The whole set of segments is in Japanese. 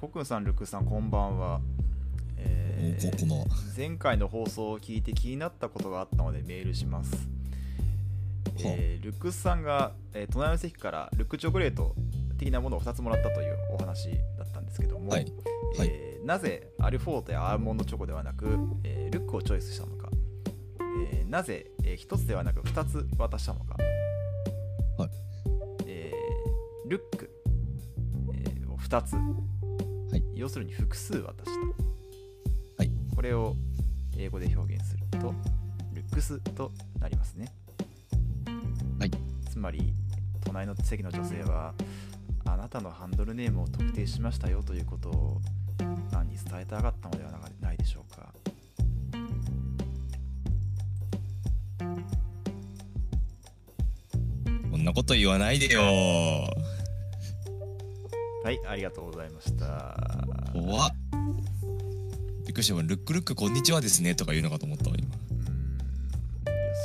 コクンさん、ルクさん、こんばんは。前回の放送を聞いて気になったことがあったのでメールします。ルクさんが、隣の席からルクチョコレート的なものを2つもらったというお話だったんですけども、はいはい、なぜアルフォートやアーモンドチョコではなく、ルクをチョイスしたのか、なぜ、1つではなく2つ渡したのか、はい、ルック、を2つ、はい、要するに複数渡した。これを英語で表現するとルックスとなりますね。はい。つまり隣の席の女性はあなたのハンドルネームを特定しましたよということを何に伝えたかったのではないでしょうか。こんなこと言わないでよ。はい、ありがとうございました。怖っ。びっくりしたもん、ルックルックこんにちはですねとか言うのかと思ったわ今。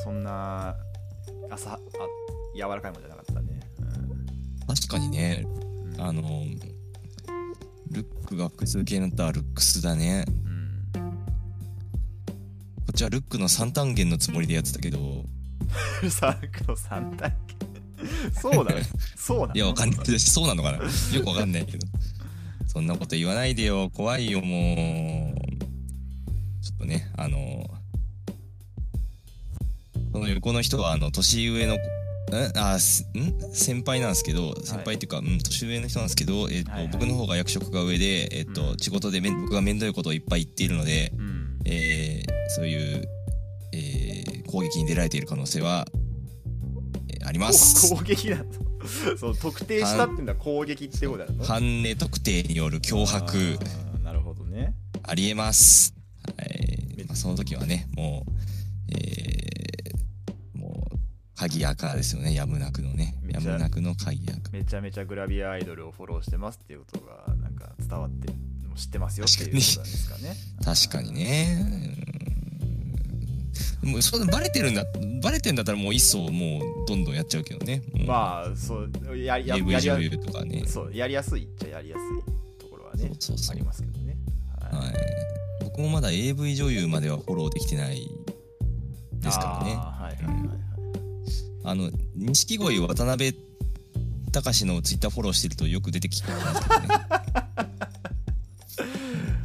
そんな柔らかいもんじゃなかったね。うん、確かにね、うん、ルックが複数形になったらルックスだね。うん、こっちはルックの三単元のつもりでやってたけど。ルックの三単元。そうだね。そうなの。いやわかんない。そうなのかな。よくわかんないけど。そんなこと言わないでよ、怖いよもう。ね、その横の人は年上の先輩なんですけど、先輩っていうか、はい、年上の人なんですけど、はいはい、僕の方が役職が上で、仕事で僕が面倒いことをいっぱい言っているので、そういう、攻撃に出られている可能性は、あります。攻撃だと。そう特定したっていうのは攻撃ってことだよね。判例特定による脅迫。なるほどね。ありえます。その時はね、もう鍵アカですよね、やむなくのね、やむなくの鍵アカ。めちゃめちゃグラビアアイドルをフォローしてますっていうことがなんか伝わって、もう知ってますよっていうことなんですかね。確かにね。もうそれバレてんだったらもう一層もうどんどんやっちゃうけどね。まあそうやりやすいとかね。そうやりやすいっちゃやりやすいところはね、ありますけどね。はい。僕もまだ AV 女優まではフォローできてないですからね。錦鯉渡辺隆のツイッターフォローしてるとよく出てきてますけどね。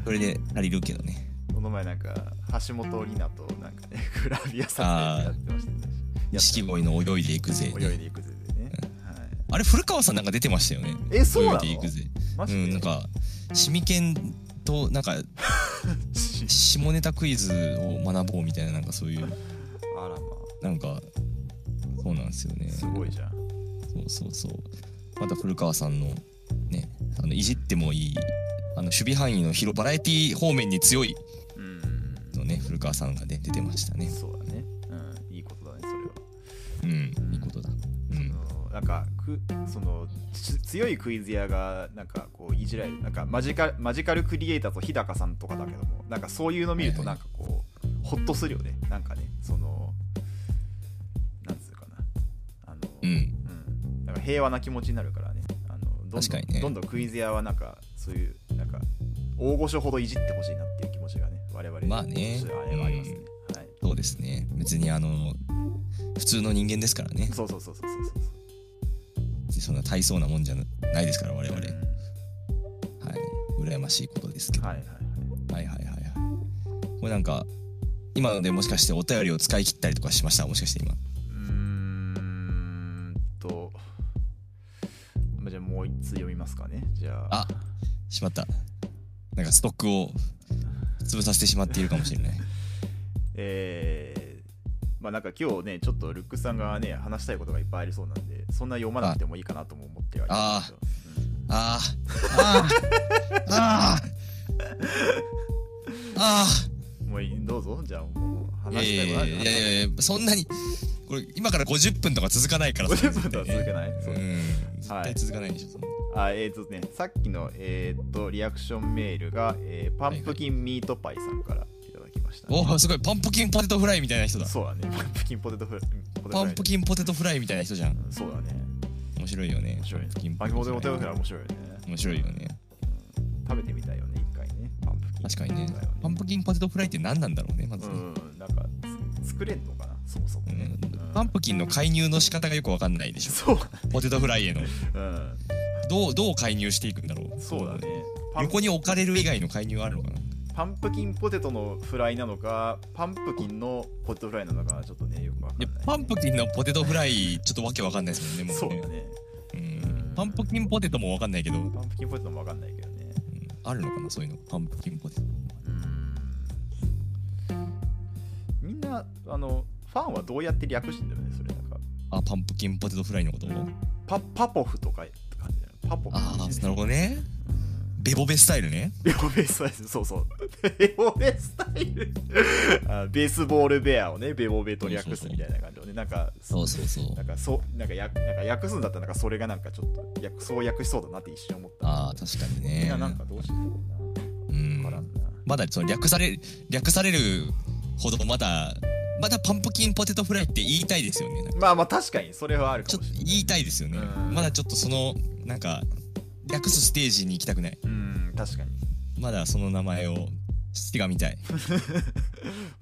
それで足りるけどね。この前なんか橋本里奈となんかねグラビアさんでやってましたね。錦鯉の泳いでいくぜ、ね。泳いでいくぜでね。はい、あれ古川さんなんか出てましたよね。そうなの。泳いでいくぜ。マジで。なんかシミケンとなんか。下ネタクイズを学ぼうみたいな、なんかそういうあら、まあ、なんかそうなんですよね。すごいじゃん。そうまた古川さんのね、いじってもいい守備範囲の広バラエティ方面に強いのね、古川さんがね出てましたね。そうだね、うん、いいことだねそれは。いいことだ。なんか強いクイズ屋がなんかこういじられる、なんかマジカルクリエイターと日高さんとかだけども、なんかそういうの見るとなんかこう、ホッとするよね。なんかね、なんつうかな、なんか平和な気持ちになるからね。どんどんクイズ屋はなんかそういうなんか大御所ほどいじってほしいなっていう気持ちがね、我々まあね、あれはありますね。はい、そうですね。別に普通の人間ですからね。そう。そんな大層なもんじゃないですから我々。はい、羨ましいことですけど。これなんか今のでもしかしてお便りを使い切ったりとかしました？もしかして今。じゃあもう一通読みますかね。じゃあ。しまった。なんかストックを潰させてしまっているかもしれない。まあなんか今日ねちょっとルックさんがね話したいことがいっぱいありそうなんで、そんな読まなくてもいいかなとも思ってはいるんですけど。もうどうぞ、じゃあもう話したいことある。そんなにこれ今から50分とか続かないから。50分とか続けない。そう、絶対続かないでしょ。さっきのリアクションメールがパンプキンミートパイさんから。お、すごい。パンプキンポテトフライみたいな人だ。そうだね。パンプキンポテトフライみたいな人じゃん。そうだね。面白いよね。パンプキンポテトフライ面白いよね。食べてみたいよね、一回ね。パンプキン。確かにね。パンプキンポテトフライって何なんだろうね、まずね。うん、なんか作れんのかな、そもそもね。パンプキンの介入の仕方がよく分かんないでしょ。そう。ポテトフライへの。うん。どう介入していくんだろう。そうだね。横に置かれる以外の介入はあるのかな。パンプキンポテトのフライなのか、パンプキンのポテトフライなのか、ちょっとねよくわかんない、ね。パンプキンのポテトフライちょっとわけわかんないですもんね。もうね。そうね。うん。パンプキンポテトもわかんないけど。パンプキンポテトもわかんないけどね、うん。あるのかなそういうの。パンプキンポテト。みんなファンはどうやって略してんだよねそれなんか。あ、パンプキンポテトフライのことを。パポフとかって感じだよね。パポフ。ああ、なるほどね。ベボベスタイルね。ベボベスタイル、そうそう。ベボベスタイルベースボールベアをね、ベボベと略すみたいな感じでね、なんか、そうそうそう。なんか訳すんだったら、なんかそれがなんかちょっと、そう訳しそうだなって一瞬思った。ああ、確かにね。いや、なんかどうしようかな。うん。まだその略されるほどまだパンプキンポテトフライって言いたいですよね。まあまあ確かに、それはあるかもしれない。ちょっと言いたいですよね。まだちょっとその、なんか、略すステージに行きたくない。確かに。まだその名前を好きが見たい。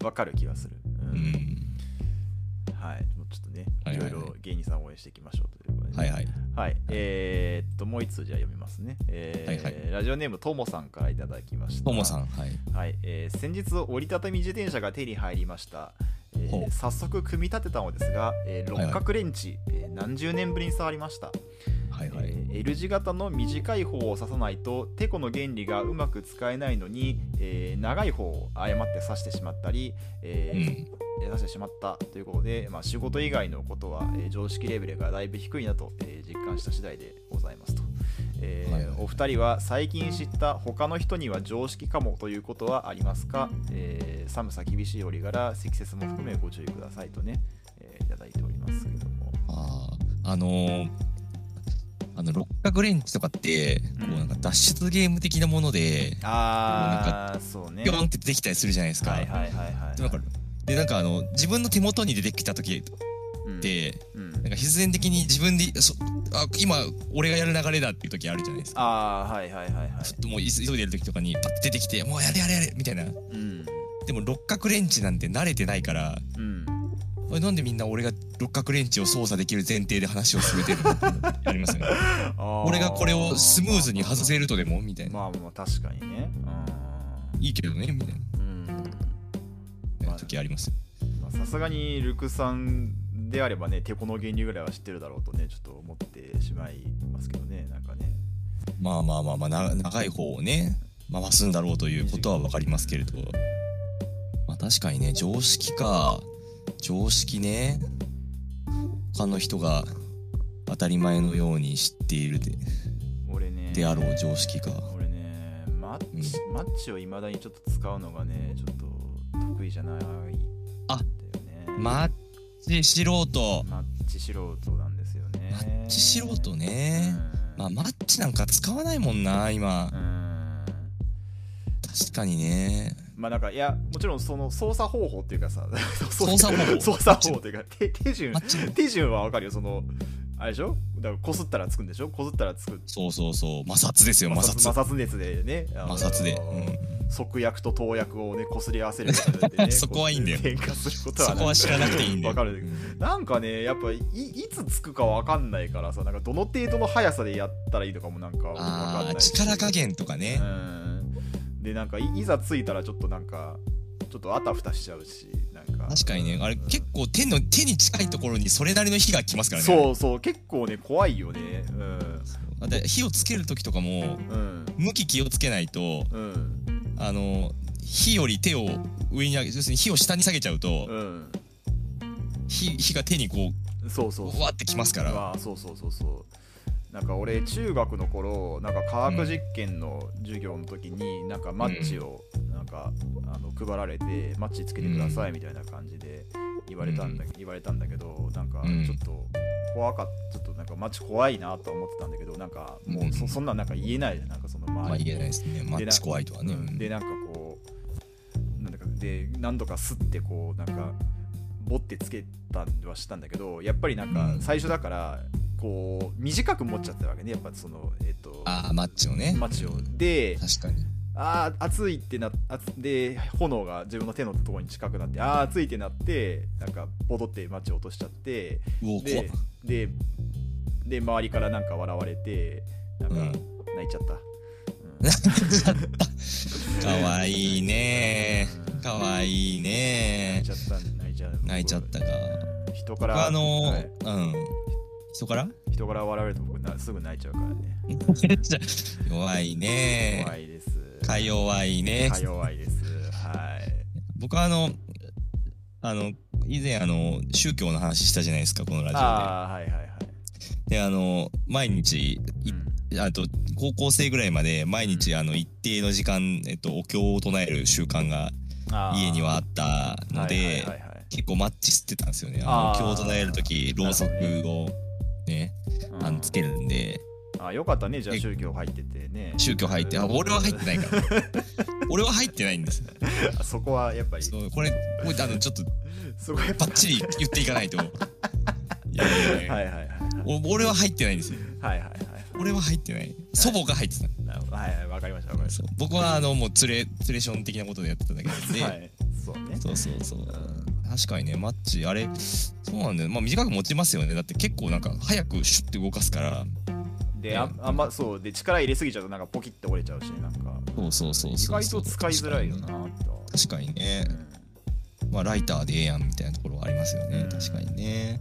わかる気がする。はい。もうちょっとね、はいはいはい、いろいろ芸人さんを応援していきましょうということで、ね。はいはい。はい。もう一通じゃあ読みますね。はいはい、ラジオネームともさんからいただきました。ともさん。はい。はい。先日折りたたみ自転車が手に入りました。早速組み立てたのですが、六角レンチ、はいはい何十年ぶりに触りました。はいはいL 字型の短い方を刺さないとテコの原理がうまく使えないのに、長い方を誤って刺してしまったり、刺してしまったということで、まあ、仕事以外のことは、常識レベルがだいぶ低いなと、実感した次第でございますと、はいはいはい、お二人は最近知った他の人には常識かもということはありますか、寒さ厳しい折から積雪も含めご注意くださいとね、いただいておりますけども六角レンチとかってこうなんか脱出ゲーム的なものでピョンって出てきたりするじゃないですか。でなんか自分の手元に出てきた時って、なんか必然的に自分で今俺がやる流れだっていう時あるじゃないですか。はいはいはいはい。ちょっともう急いでる時とかにパッと出てきてもうやれみたいな、でも六角レンチなんて慣れてないから、なんでみんな俺が六角レンチを操作できる前提で話を進めてるのってありますよね。俺がこれをスムーズに外せるとでもみたいな。まあまあ確かにね。いいけどねみたいな。時あります。さすがにルクさんであればね、テコの原理ぐらいは知ってるだろうとね、ちょっと思ってしまいますけどね、なんかね。まあ長い方をね回すんだろうということは分かりますけれど、まあ確かにね常識か。常識ね、他の人が当たり前のように知っている俺ねであろう常識か。俺ねマッチをいまだにちょっと使うのがねちょっと得意じゃないんだよね。マッチ素人。マッチ素人なんですよね。マッチ素人ね、まあマッチなんか使わないもんな今。確かにね。まあなんかいやもちろんその操作方法っていうかさ操作方法というか手順はわかるよ。そのあれでしょ、だからこすったらつくんでしょ、こすったらつく。そう摩擦ですよ。摩擦熱でね摩擦で、速薬と投薬をねこすり合わせることで、ね、そこはいいんだよ。変化することはそこは知らなくていいんだよ。わかる。なんかねやっぱ いつつくかわかんないからさ、なんかどの程度の速さでやったらいいとかもなんかわかんないし、力加減とかね。でなんか いざついたらちょっとなんかちょっとあたふたしちゃうし、なんか確かにねあれ結構手に近いところにそれなりの火が来ますからね。そう結構ね怖いよね。で火をつける時とかも、向き気をつけないと、火より手を上に上げ、要するに火を下に下げちゃうと、火が手にこうそうわってきますから。そうなんか俺中学の頃なんか科学実験の授業の時になんかマッチをなんか配られてマッチつけてくださいみたいな感じで言われたんだけどなんかちょっとちょっとなんかマッチ怖いなと思ってたんだけど、なんかもうそんななんか言えないじゃん。なんかそのまあ言えないですね、マッチ怖いとはね。でなんかこうなんだかで何度かすってこうなんかボッてつけたりはしたんだけど、やっぱりなんか最初だからこう短く持っちゃったわけね、やっぱそのマッチをね、マッチをで確かに暑いってなで炎が自分の手のところに近くなって暑いってなってなんかボドってマッチを落としちゃってで周りからなんか笑われてなんか泣いちゃった。かわいいねー、かわいいねー、泣いちゃったか。人からはい、人から笑われると僕すぐ泣いちゃうからね。弱いねー、弱いです、か弱いね、か弱いです、はい。僕は以前宗教の話したじゃないですか、このラジオで。あ、はいはいはい。で毎日あと高校生ぐらいまで毎日一定の時間、お経を唱える習慣が家にはあったので、結構マッチしてたんですよね。お経を唱えるときろうそくをね、つけるんで。あ、よかったね、じゃあ宗教入っててね。宗教入って、俺は入ってないから俺は入ってないんですそこはやっぱりこれちょっとバッチリ言っていかないといやいやはいはいはい、俺は入ってないんですよ。はいはいはい。俺は入ってない。祖母が入ってた。はいはい、わかりました、わかりました。僕はもうツレション的なことでやってただけで。はい。そうね。そうそうそう。確かにね、マッチあれそうなんだよ。まあ短く持ちますよね。だって結構なんか早くシュッて動かすから。で、あんまそうで力入れすぎちゃうとなんかポキッと折れちゃうし、なんか。そう。意外と使いづらいよな。確かにね。まあライターでええやんみたいなところはありますよね、確かにね。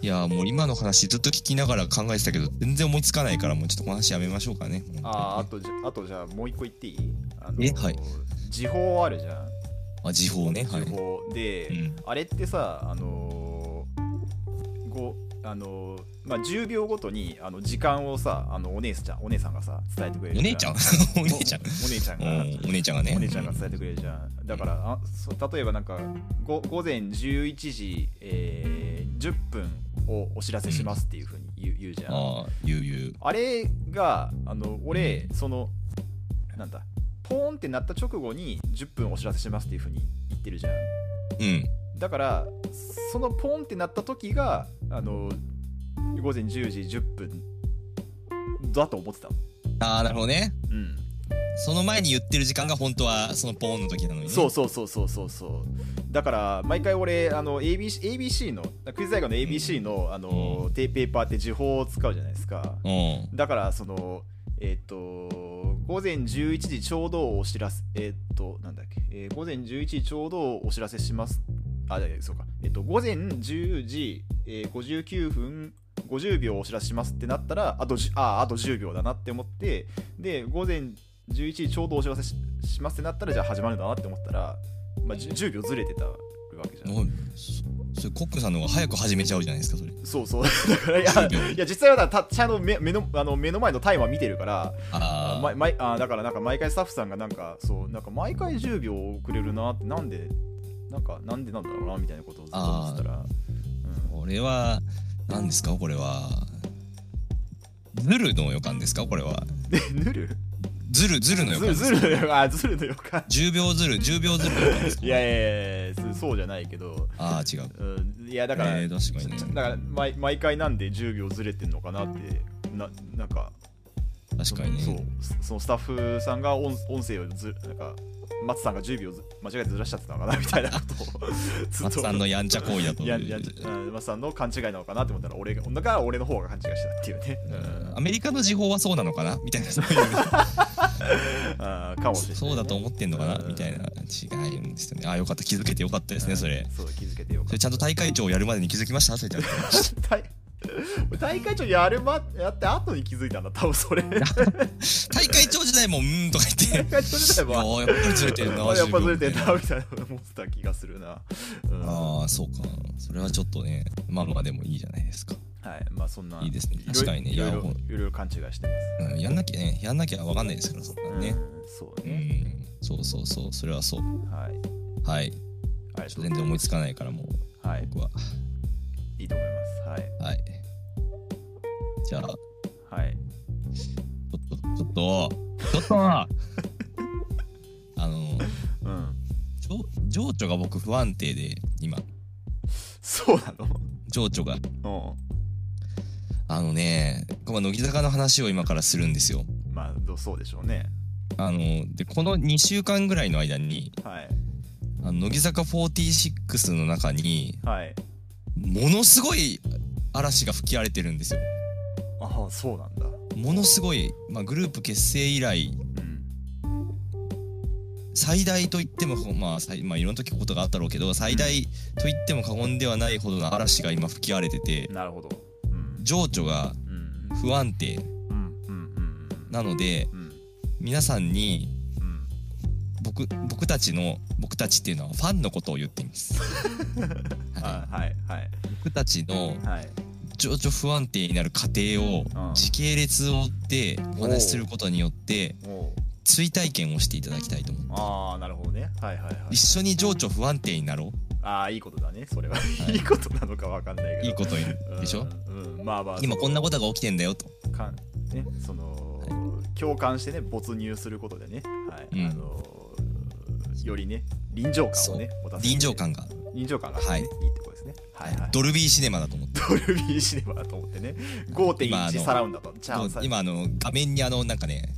いやもう今の話ずっと聞きながら考えてたけど全然思いつかないから、もうちょっとこの話やめましょうかね。あとじゃあもう一個言っていい？はい。時報あるじゃん。あ、時報ね。時報で、はい、あれってさまあ、10秒ごとに時間をさお姉さんがさ伝えてくれる。お姉ちゃんが伝えてくれるじゃん。だから例えばなんか午前11時、10分をお知らせしますっていう風に言うじゃん。あれが俺そのなんだポーンって鳴った直後に10分お知らせしますっていう風に言ってるじゃん。だからそのポンって鳴った時が午前10時10分だと思ってた。ああ、なるほどね。その前に言ってる時間が本当はそのポンの時なのに、ね。そう。だから毎回俺ABC のクイズ大学の ABC の、ペーパーって時報を使うじゃないですか。だからその午前11時ちょうどお知らせなんだっけ、午前11時ちょうどお知らせします。あ、そうか。午前10時、59分50秒お知らせしますってなったらあと10秒だなって思って、で午前11時ちょうどお知らせ しますってなったらじゃあ始まるんだなって思ったら、まあ、10秒ずれてたわけじゃん。それコックさんの方が早く始めちゃうじゃないですか、それ。そう。だからいや実際はちゃんと目の前のタイマー見てるから、だからなんか毎回スタッフさんがなんかそうなんか毎回10秒遅れるなってなんでなんだろうなみたいなことをずっと思ってたら、これは何ですか、これはヌルの予感ですか、これは。ヌル？ズルの予感。ズルの予感。10秒ズルの予感ですか。いやそうじゃないけど。ああ、違う。いやだから、確かにね。だから毎回なんで10秒ずれてんのかなってなんか。確かにね。そのスタッフさんが音声をなんか松さんが10秒間違えてずらしちゃってたのかなみたいなことをずっと。松さんのやんちゃ行為だと思う。松さんの勘違いなのかなって思ったら俺の方が勘違いしたっていうね。アメリカの時報はそうなのかなみたいな。かもしれないね、そうだと思ってんのかなみたいな。違うんですよね。あ、よかった、気づけてよかったですね、それ。そう、気づけてよかった。それちゃんと大会長をやるまでに気づきましたそれ大会長やって後に気づいたんだ、多分それ。大会長時代もとか言って。大会長時代もやっぱりずれてるなやっぱずれてるなみたいな思ってた気がするな。ああ、そうか。それはちょっとね、まあでもいいじゃないですか。はい、まあそんな。いいですね。確かにね、いろいろ勘違いしてます。やんなきゃ分かんないですから、そんなね。そうね。そう、それはそう。はい。全然思いつかないからもう、僕は。いいと思います。はい。じゃあ、はい。ちょっと情緒が僕不安定で今。そうなの？情緒が。あのね、乃木坂の話を今からするんですよ。まあそうでしょうね。でこの2週間ぐらいの間に、はい、乃木坂46の中に、はい、ものすごい嵐が吹き荒れてるんですよ。ああ、そうなんだ。ものすごい、まあ、グループ結成以来、最大と言っても、まあいろんな時ことがあったろうけど、最大と言っても過言ではないほどの嵐が今吹き荒れてて、なるほど、うん、情緒が不安定なので、皆さんに僕たちっていうのはファンのことを言っています、はいはいはい、僕たちの情緒不安定になる過程を時系列を追ってお話しすることによって追体験をしていただきたいと思って。ああ、なるほどね、はいはいはい、一緒に情緒不安定になろう。ああ、いいことだねそれは、はい、いいことなのか分かんないけどいいことでしょ、うんうん、まあまあ今こんなことが起きてんだよとか、ね、その、はい、共感してね、没入することでね、はい、うん、よりね臨場感をねお出し、臨場感が、ね、はい、いいってことですね、はいはい、ドルビーシネマだと思って、ドルビーシネマだと思ってね、 5.1 サラウンドだと今画面になんかね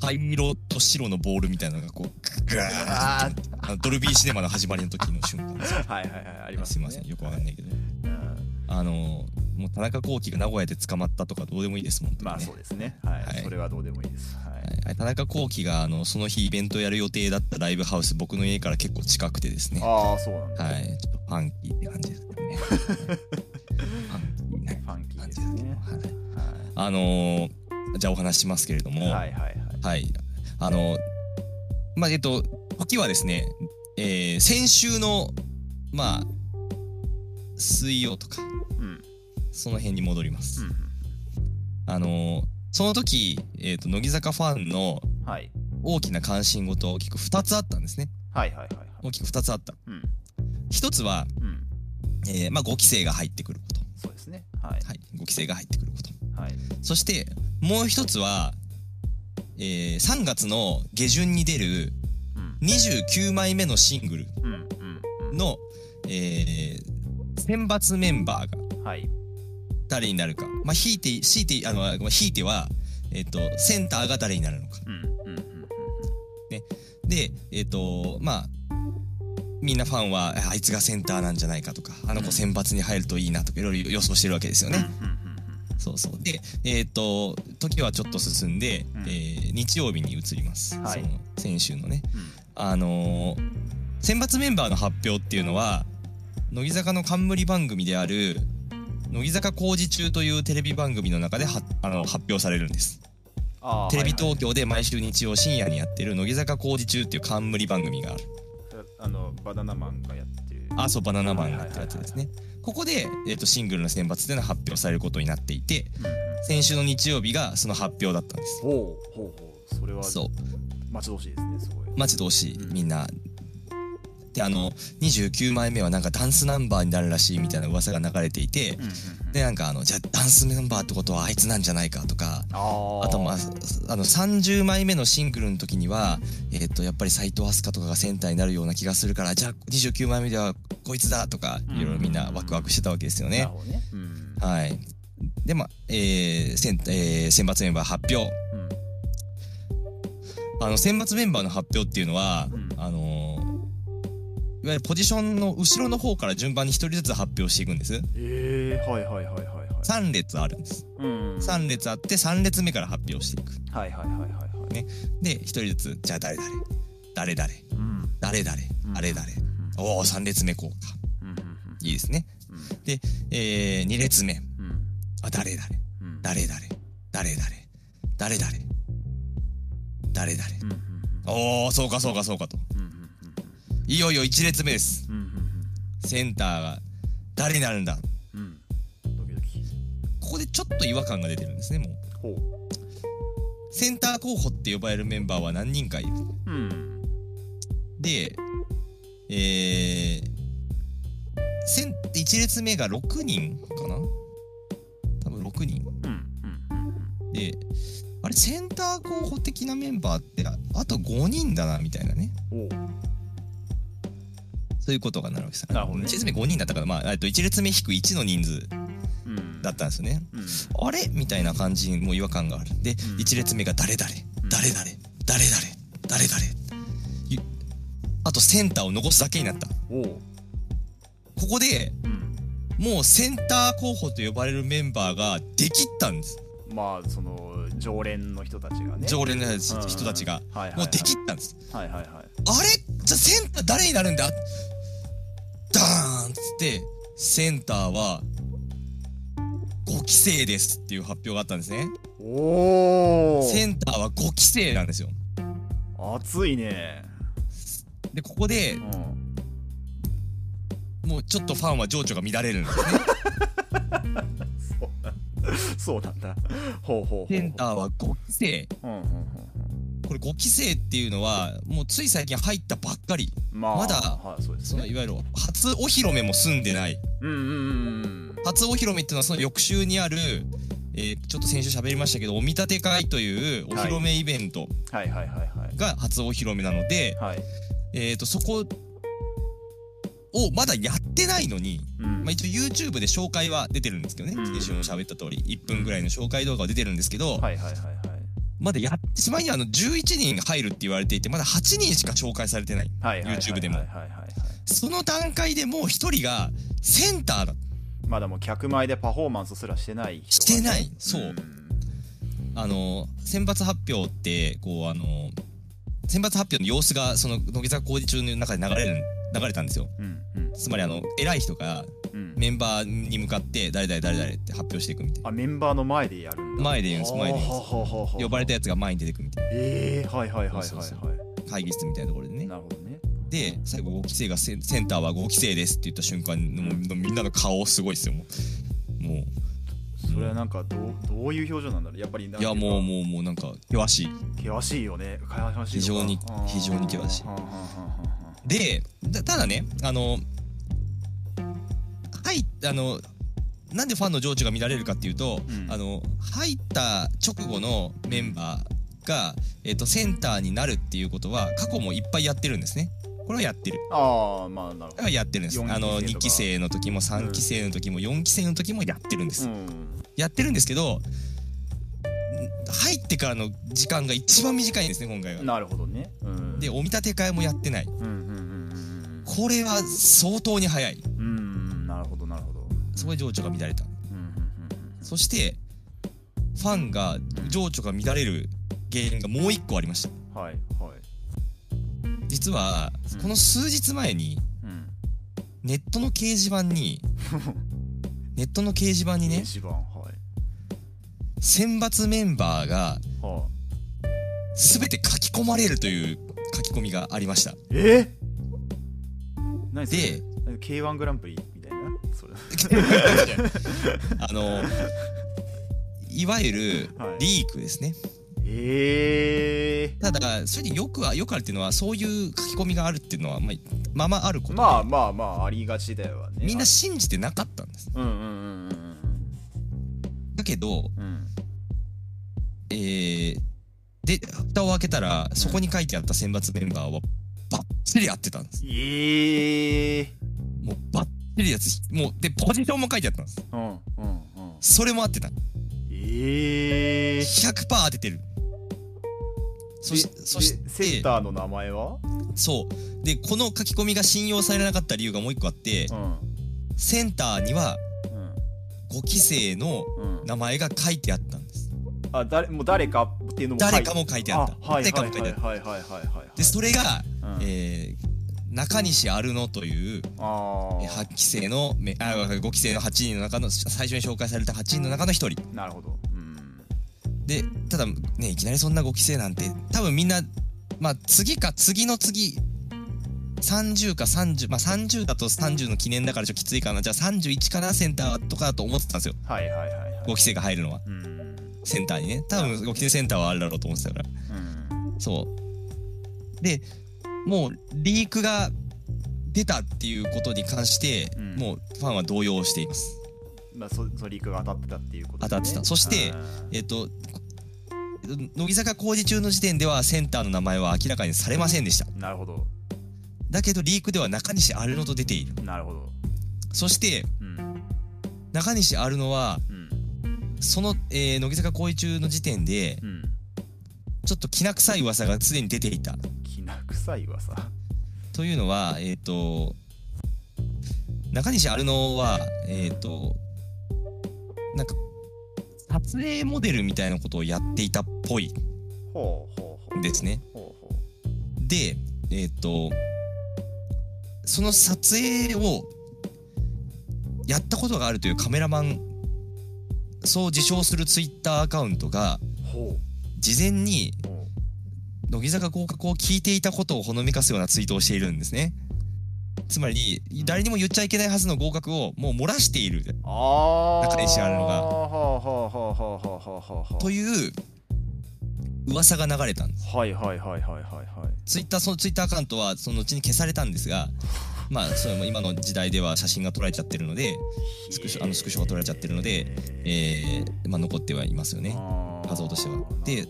灰色と白のボールみたいなのがこうガーッ、ドルビーシネマの始まりの時の瞬間はいはいはい、ありますね。すいません、よくわかんないけど、もう田中聖が名古屋で捕まったとかどうでもいいですもんね。まあそうですね、はいはい、それはどうでもいいです、はいはい、田中聖がその日イベントやる予定だったライブハウス、僕の家から結構近くてですね。ああ、そうなんだ、はい、ちょっとファンキーって感じですねファンキーですね、はい、じゃあお話しますけれども、はいはいはい、はい、まあ時はですね、先週のまあ水曜とか、うん、その辺に戻ります、うん、その時、乃木坂ファンの大きな関心事は大きく2つあったんですね、はいはいはいはい、大きく2つあった、うん、1つは、うん、まあ、5期生が入ってくること。そうですね、はいはい、5期生が入ってくること、はい、そしてもう1つは3月の下旬に出る29枚目のシングルの、選抜メンバーが誰になるか、まあ、ひいては、センターが誰になるのか、ね、で、まあみんなファンはあいつがセンターなんじゃないかとか、あの子選抜に入るといいなとかいろいろ予想してるわけですよね、うんうん、そうそう。で、時はちょっと進んで、うん、日曜日に移ります、はい、その先週のね、うん、選抜メンバーの発表っていうのは乃木坂の冠番組である乃木坂工事中というテレビ番組の中で発表されるんです。あ、テレビ東京で毎週日曜深夜にやってる乃木坂工事中っていう冠番組がある。バナナマンがやってる。あ、そう、バナナマンがやってるやつですね。ここで、シングルの選抜での発表されることになっていて、うん、先週の日曜日がその発表だったんです。ほうほうほう、それはそう待ち遠しいですね。すごい待ち遠しい、うん、みんなで29枚目はなんかダンスナンバーになるらしいみたいな噂が流れていて、うんうんうん、でなんかじゃあダンスナンバーってことはあいつなんじゃないかとか、 あと、まあ、30枚目のシングルの時には、やっぱり斎藤飛鳥とかがセンターになるような気がするから、じゃあ29枚目ではこいつだとか、いろいろみんなワクワクしてたわけですよね。はい。でまあ、選抜メンバー発表、うん、選抜メンバーの発表っていうのは、うん、いわゆるポジションの後ろの方から順番に1人ずつ発表していくんです。はいはいはいはい、はい、3列あるんです、うんうん、3列あって3列目から発表していく。はいはいはいはい、はいね、で1人ずつじゃあ誰、うん、誰、うん、おー3列目こうか、うん、いいですね、うん、で、2列目、うん、あ誰、うん、おーそうかと、うん、いよいよ1列目です、うんうんうん、センターが誰になるんだ、うん、ドキドキ。ここでちょっと違和感が出てるんですね。もうほうセンター候補って呼ばれるメンバーは何人かいる、うん、で1列目が6人かな、多分6人、うんうん、であれセンター候補的なメンバーってあと5人だなみたいなね、おそういうことがなるわけです。1列目5人だったから、まあ、1列目引く1の人数、うん、だったんですね、うん、あれみたいな感じにもう違和感がある。で、うん、1列目が誰々誰々誰々誰々、あとセンターを残すだけになった。おう、ここで、うん、もうセンター候補と呼ばれるメンバーができったんです。まあその常連の人たちがね、常連の人たちが、うん、もうできったんです。はいはいはい、あれじゃあセンター誰になるんだ、ダーンっつってセンターは5期生ですっていう発表があったんですね。おー、センターは5期生なんですよ。熱いね。でここで、うん、もうちょっとファンは情緒が乱れるんですね。そうなんだ。ほうほうほうほう。センターは5期生、うんうんうん、これ5期生っていうのはもうつい最近入ったばっかり、まだ、はい、そうですね、そのいわゆる初お披露目も済んでない、うんうんうん、初お披露目っていうのはその翌週にある、ちょっと先週喋りましたけどお見立て会というお披露目イベントが初お披露目なので、はい、そこをまだやってないのに、うん、まあ、一応 YouTube で紹介は出てるんですけどね、先週も喋った通り1分ぐらいの紹介動画は出てるんですけど、まだやってしまいに11人入るって言われていてまだ8人しか紹介されてない、 YouTube でもその段階でもう1人がセンターだ、まだもう客前でパフォーマンスすらしてない人、してない、そう、うん、選抜発表ってこう選抜発表の様子がその乃木坂工事中の中で流れたんですよ、うんうん、つまり偉い人がメンバーに向かって誰々誰々って発表していくみたいな、あ、メンバーの前でやるんだ、前で言うんです、前で言うんです、呼ばれたやつが前に出てくみたいな、はいはいはいはい、そうそうそう、会議室みたいなところでね、なるほどね。で最後5期生がセンターは5期生ですって言った瞬間の、うん、みんなの顔すごいっすよ、もうそれはなんかどういう表情なんだろう、やっぱりなんか、いやもうなんか険しい、険しいよね、非常に非常に険しい。でただね、なんでファンの情緒が乱れるかっていうと、うん、入った直後のメンバーが、センターになるっていうことは過去もいっぱいやってるんですね。これはやってる。ああ、まあなるほど。やってるんです。2期生の時も3期生の時も4期生の時もやってるんです、うん、やってるんですけど入ってからの時間が一番短いんですね今回は。なるほどね、うん、でお見立て会もやってない、うんうんうん、これは相当に早い、うん、なるほどなるほど。すごい情緒が乱れた、うんうんうん、そしてファンが情緒が乱れる原因がもう一個ありました。はいはい。実はこの数日前にネットの掲示板にね、選抜メンバーが全て書き込まれるという書き込みがありました。えっ、で K1 グランプリみたいな、それいわゆるリークですね。ただそれによくあるっていうのはそういう書き込みがあるっていうのはまあまああることで、まあまあまあありがちだよね。みんな信じてなかったんです。うんうんうんうん。だけど、うん、で蓋を開けたらそこに書いてあった選抜メンバーはバッチリ合ってたんです。もうバッチリやつ、もうでポジションも書いてあったんです、うんうんうん、それも合ってた。100% 当ててる。そしてセンターの名前は、そうでこの書き込みが信用されなかった理由がもう一個あって、うん、センターには5期生の名前が書いてあったんです、うん、あ、もう誰かっていうのも誰かも書いてあった。誰かも書いてあった。でそれが、うん、中西アルノという8期生の5期生の8人の中の最初に紹介された8人の中の1人。なるほど。でただね、いきなりそんな5期生なんて多分みんな、まあ、次か次の次30か30、まあ、30だと30の記念だからちょっときついかな、じゃあ31かなセンターとかだと思ってたんですよ、はいはいはいはい、5期生が入るのは、うん、センターにね、多分5期生センターはあるだろうと思ってたから、うん、そうでもうリークが出たっていうことに関して、うん、もうファンは動揺しています。まあ、そのリークが当たってたっていうことですね。当たってた。そして、乃木坂工事中の時点ではセンターの名前は明らかにされませんでした。なるほど。だけどリークでは中西アルノと出ている。なるほど。そして、うん、中西アルノは、うん、その、乃木坂公演中の時点で、うん、ちょっときな臭い噂がすでに出ていた。きな臭い噂というのは、中西アルノはなんか撮影モデルみたいなことをやっていたっぽいですね。で、その撮影をやったことがあるというカメラマン、そう自称するツイッターアカウントが事前に乃木坂合格を聞いていたことをほのめかすようなツイートをしているんですね。つまり誰にも言っちゃいけないはずの合格をもう漏らしている中西アルノがという噂が流れたんです。はいはいはいはいはいはい。そのツイッターアカウントはその後に消されたんですが、まあそれも今の時代では写真が撮られちゃってるので、スクショが撮られちゃってるので、まあ残ってはいますよね、画像としては。で、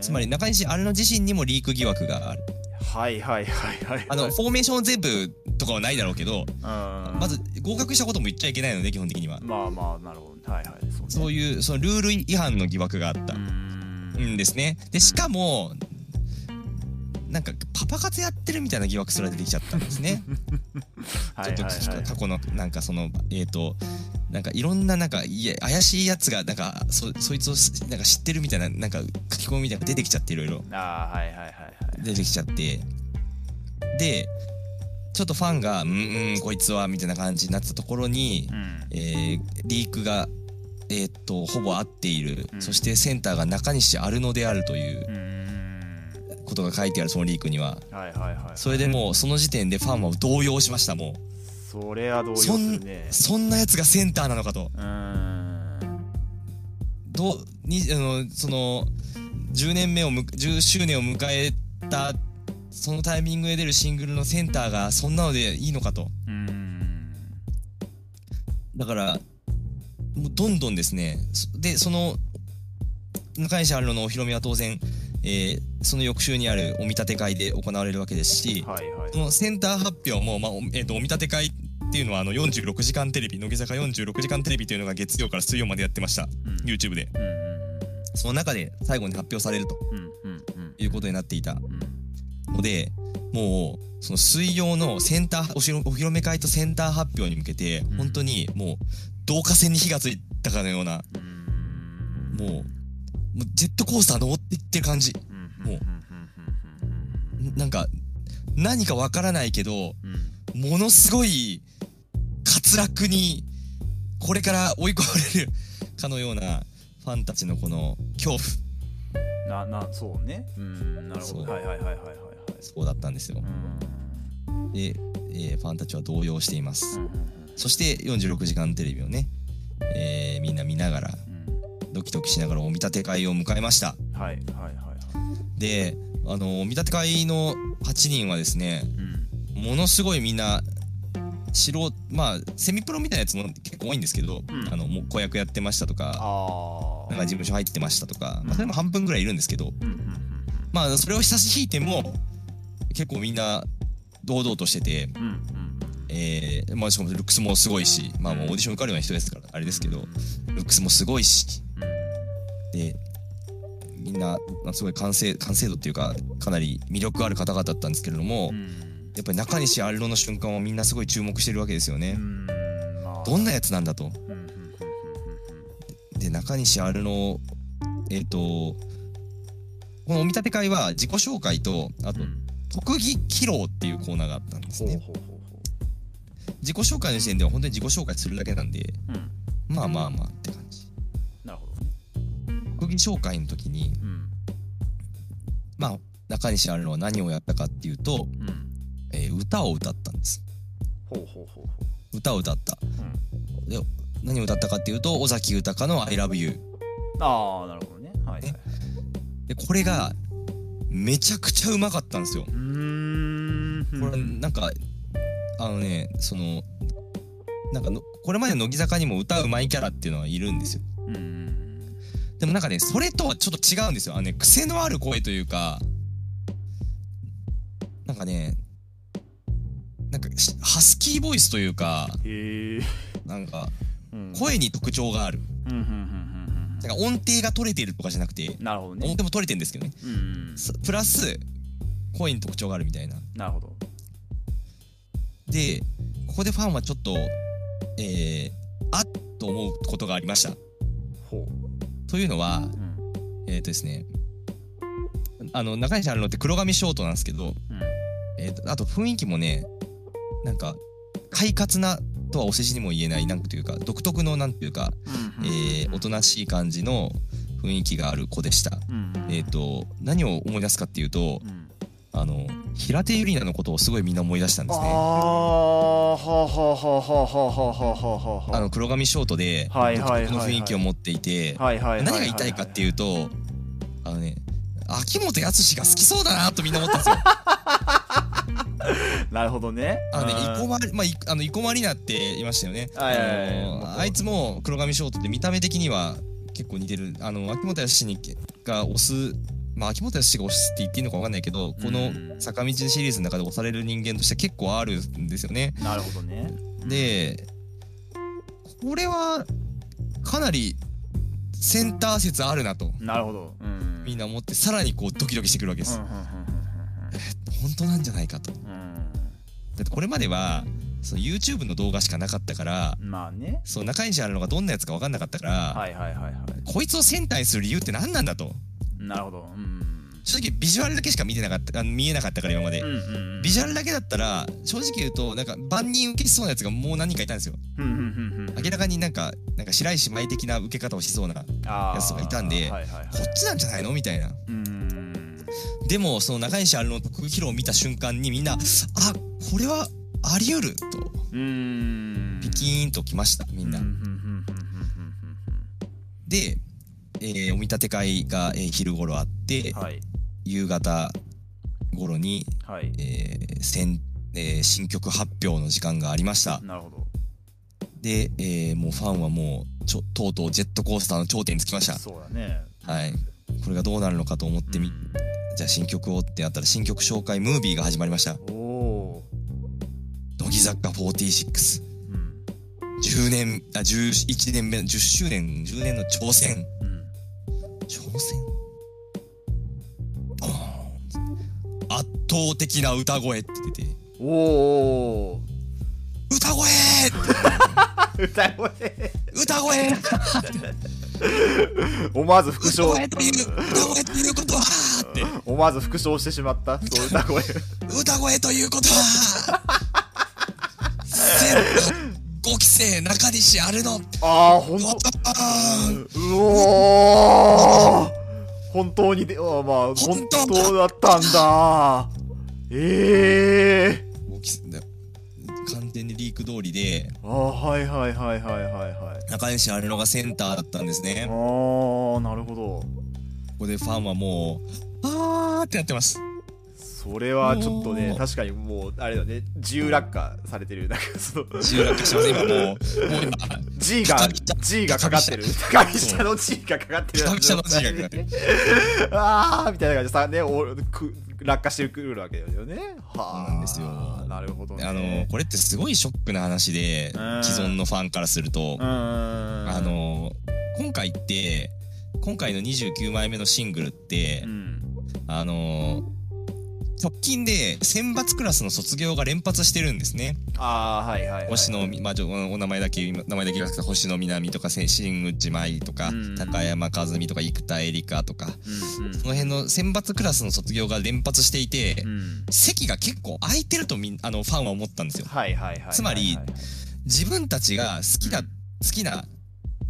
つまり中西アルノ自身にもリーク疑惑がある。はいはいはいはい、はい、フォーメーション全部とかはないだろうけど、まず合格したことも言っちゃいけないので基本的には。まあまあなるほど、はいはい、 そうね、そういうそのルール違反の疑惑があったんですね。でしかもなんかパパ活やってるみたいな疑惑すら出てきちゃったんですね。ちょっと過去のなんかそのなんかいろんななんか怪しいやつがなんかそいつをなんか知ってるみたいななんか書き込みみたいなのが出てきちゃって、いろいろ出てきちゃって、でちょっとファンがこいつはみたいな感じになったところに、リークがほぼ合っている、そしてセンターが中西アルノであるということが書いてある、そのリークには。それでもうその時点でファンは動揺しました。もうそれはどういう、ね、そんなやつがセンターなのかと。その10周年を迎えたそのタイミングで出るシングルのセンターがそんなのでいいのかと。だからもうどんどんですね。でその中西アルノのお披露目は当然、その翌週にあるお見立て会で行われるわけですし、そのセンター発表も、まあお見立て会っていうのは46時間テレビ、乃木坂46時間テレビというのが月曜から水曜までやってました、YouTube で、その中で最後に発表されると、いうことになっていたので、もうその水曜のセンターお披露目会とセンター発表に向けて、本当にもう導火線に火がついたかのような、もうジェットコースター登っていってる感じ。もうなんか何かわからないけど、ものすごい滑落にこれから追い込まれるかのようなファンたちのこの恐怖そうね、なるほど、はいはいはいはいはい、そうだったんですよ。で、ファンたちは動揺しています。そして46時間テレビをね、みんな見ながらドキドキしながらお見立て会を迎えました。はいはいはいはい。でお見立て会の8人はですね、ものすごいみんなまあセミプロみたいなやつも結構多いんですけど、もう子役やってましたとか、なんか事務所入ってましたとか、まあ、それも半分ぐらいいるんですけど、まあそれを差し引いても結構みんな堂々としてて、まあしかもルックスもすごいし、まあもうオーディション受かるような人ですからあれですけど、ルックスもすごいし、でみんなすごい完成度っていうかかなり魅力ある方々だったんですけれども、やっぱり中西アルノの瞬間はみんなすごい注目してるわけですよね。どんなやつなんだと。で中西アルノこのお見立て会は自己紹介とあと特技披露っていうコーナーがあったんですね。自己紹介の時点では本当に自己紹介するだけなんで、まあまあまあって感じ。なるほどね。特技紹介の時に、まあ中西アルノは何をやったかっていうと、歌を歌ったんです。歌を歌った。で何を歌ったかっていうと尾崎豊の I Love You。ああなるほどね。はい、ね。でこれがめちゃくちゃうまかったんですよ。これなんか。これまで乃木坂にも歌うまいキャラっていうのはいるんですよ。でもなんかねそれとはちょっと違うんですよ。癖のある声というか、なんかねハスキーボイスというか、なんか声に特徴がある。だから音程が取れてるとかじゃなくて、なるほどね、音程も取れてるんですけどね、うん、プラス声に特徴があるみたいな。なるほど。でここでファンはちょっとあっと思うことがありました。ほう。というのは、うん、ですね、中西春乃って黒髪ショートなんですけど、うん、あと雰囲気もね、なんか快活なとはお世辞にも言えないなんというか独特のなんていうか、うんうん、おとなしい感じの雰囲気がある子でした。うんうん、何を思い出すかっていうと、うん、平手友梨奈のことをすごいみんな思い出したんですね。ああ、はははははははは。黒髪ショートで独特の雰囲気を持っていて、何が言いたいかっていうと、ね、秋元康が好きそうだなとみんな思ったんですよ。なるほどね。生駒里奈って言いましたよね。あいつも黒髪ショートって見た目的には結構似てる。秋元康が推す、まあ秋元康が推すって言っていいのか分かんないけど、この坂道シリーズの中で推される人間として結構あるんですよね。なるほどね。でこれはかなりセンター説あるなと、なるほど、うん、みんな思って、さらにこうドキドキしてくるわけです。本当なんじゃないかと、うん、だってこれまではその YouTube の動画しかなかったから、まあね、そう中西あるのがどんなやつか分かんなかったから、はいはいはいはい、こいつをセンターにする理由って何なんだと。なるほど、うん、正直ビジュアルだけしか見てなかった、見えなかったから今まで、うんうんうん、ビジュアルだけだったら正直言うとなんか万人受けしそうなやつがもう何人かいたんですよ。明らかになんか白石麻衣的な受け方をしそうなやつとかいたんで、はいはいはい、こっちなんじゃないのみたいな、うん、でもその中西あるの特技披露を見た瞬間にみんな、あ、これはあり得ると、ピキーンときましたみんな。で、お見立て会が昼頃あって、はい、夕方頃に、はい、新曲発表の時間がありました。なるほど。で、もうファンはもうとうとうジェットコースターの頂点につきました。そうだね、はい、これがどうなるのかと思ってじゃあ新曲をってなったら、新曲紹介ムービーが始まりました。お乃木坂46、うん、11年目、10周年、10年の挑戦、うん、挑戦、圧倒的な歌声って出て、おー、歌声って歌声思わず復唱、歌声ということはって思わず復唱してしまった。そう、歌声ということは5期生中西あるの。ああ、ほんと、うおー、本当に、まあ本当だったんだ。5期生だよ、完全にリーク通りで、ああ、はいはいはいはいはいはい。中西あるのがセンターだったんですね。ああ、なるほど。ここでファンはもうあーってなってます。それはちょっとね、確かにもうあれだね、自由落下されてる、なんかその自由落下します。今もう今 G がかかってる。高飛車の G がかかってる。高飛車の G がかかってる。あーみたいな感じでさね、落下してくるわけだよね。はあ、なんですよ。なるほどね。これってすごいショックな話で、既存のファンからすると、今回の29枚目のシングルって、うん、直近で選抜クラスの卒業が連発してるんですね。ああ、はいはいはい。星野、まあ、お名前だけ言わなくて、星野みなみとか新内舞とか、うん、高山和美とか生田絵梨花とか、うんうん、その辺の選抜クラスの卒業が連発していて、うん、席が結構空いてるとファンは思ったんですよ。はいはいはいはいはい。つまり自分たちが好きな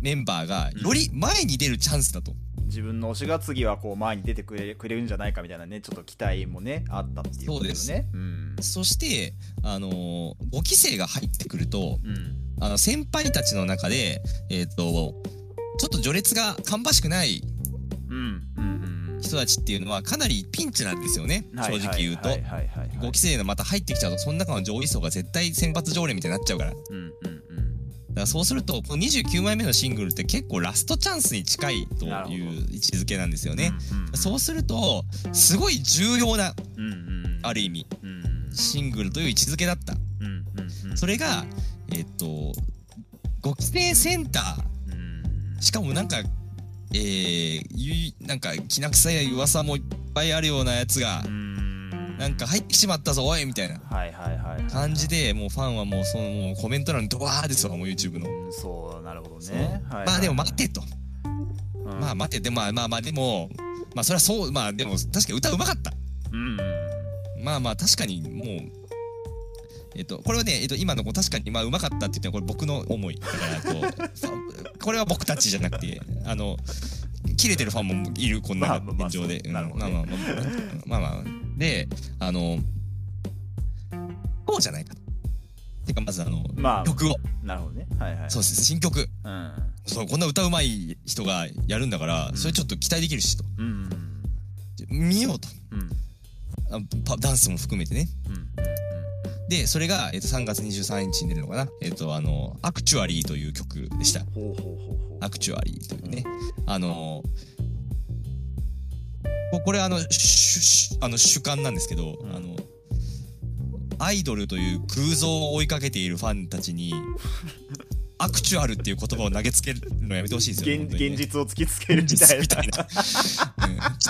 メンバーがより前に出るチャンスだと。自分の推しが次はこう前に出てくれるんじゃないかみたいなね、ちょっと期待もねあったっていうことですね。そうです、うん、そして5期生が入ってくると、うん、先輩たちの中でちょっと序列が芳しくない人たちっていうのはかなりピンチなんですよね、正直言うと。5期生のまた入ってきちゃうと、その中の上位層が絶対選抜常連みたいになっちゃうから、うんうんうん、だからそうするとこの29枚目のシングルって結構ラストチャンスに近いという位置づけなんですよね、うんうん、そうするとすごい重要な、うんうん、ある意味、うん、シングルという位置づけだった、うんうんうん、それが5期生センター、うん、しかもなんかなんかきな臭い噂もいっぱいあるようなやつがなんか入ってきちまったぞおいみたいな感じで、もうファンはもうそのもうコメント欄にドバーですわ、もう YouTube の。そうなるほどね。はいはい、まあでも待てと、うん、まあ待てでまあまあまあでもまあそれはそうまあでも確かに歌うまかった。うん、まあまあ確かにもう。これはね、今の確かにまあうまかったって言ったのはこれ僕の思いだからこれは僕たちじゃなくてキレてるファンもいるこんな現状で、まあまあまあまあでこうじゃないかってかまず曲をなるほどね、はいはい、そうです新曲、うん、そうこんな歌うまい人がやるんだから、うん、それちょっと期待できるしと、うん、見ようと、うん、ダンスも含めてね、うんでそれが、3月23日に出るのかな、アクチュアリーという曲でした。ほうほうほうほうアクチュアリーというね、これ主観なんですけど、うん、アイドルという空想を追いかけているファンたちにアクチュアルっていう言葉を投げつけるのやめてほしいですよ、ね、現実を突きつけるみたいな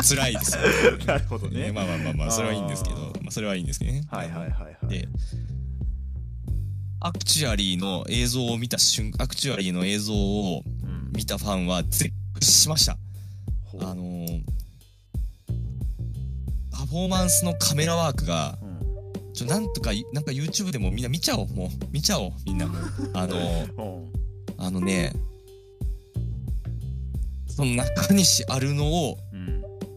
辛いですよ、ね、なるほどね。まあまあまあまあそれはいいんですけど、まあ、それはいいんですけどね。はいはいはいはい。でアクチュアリーの映像を見たアクチュアリーの映像を見たファンは絶句しました。うん、パフォーマンスのカメラワークが、うん、なんとかなんか YouTube でもみんな見ちゃおうもう見ちゃおうみんなねその中西アルノを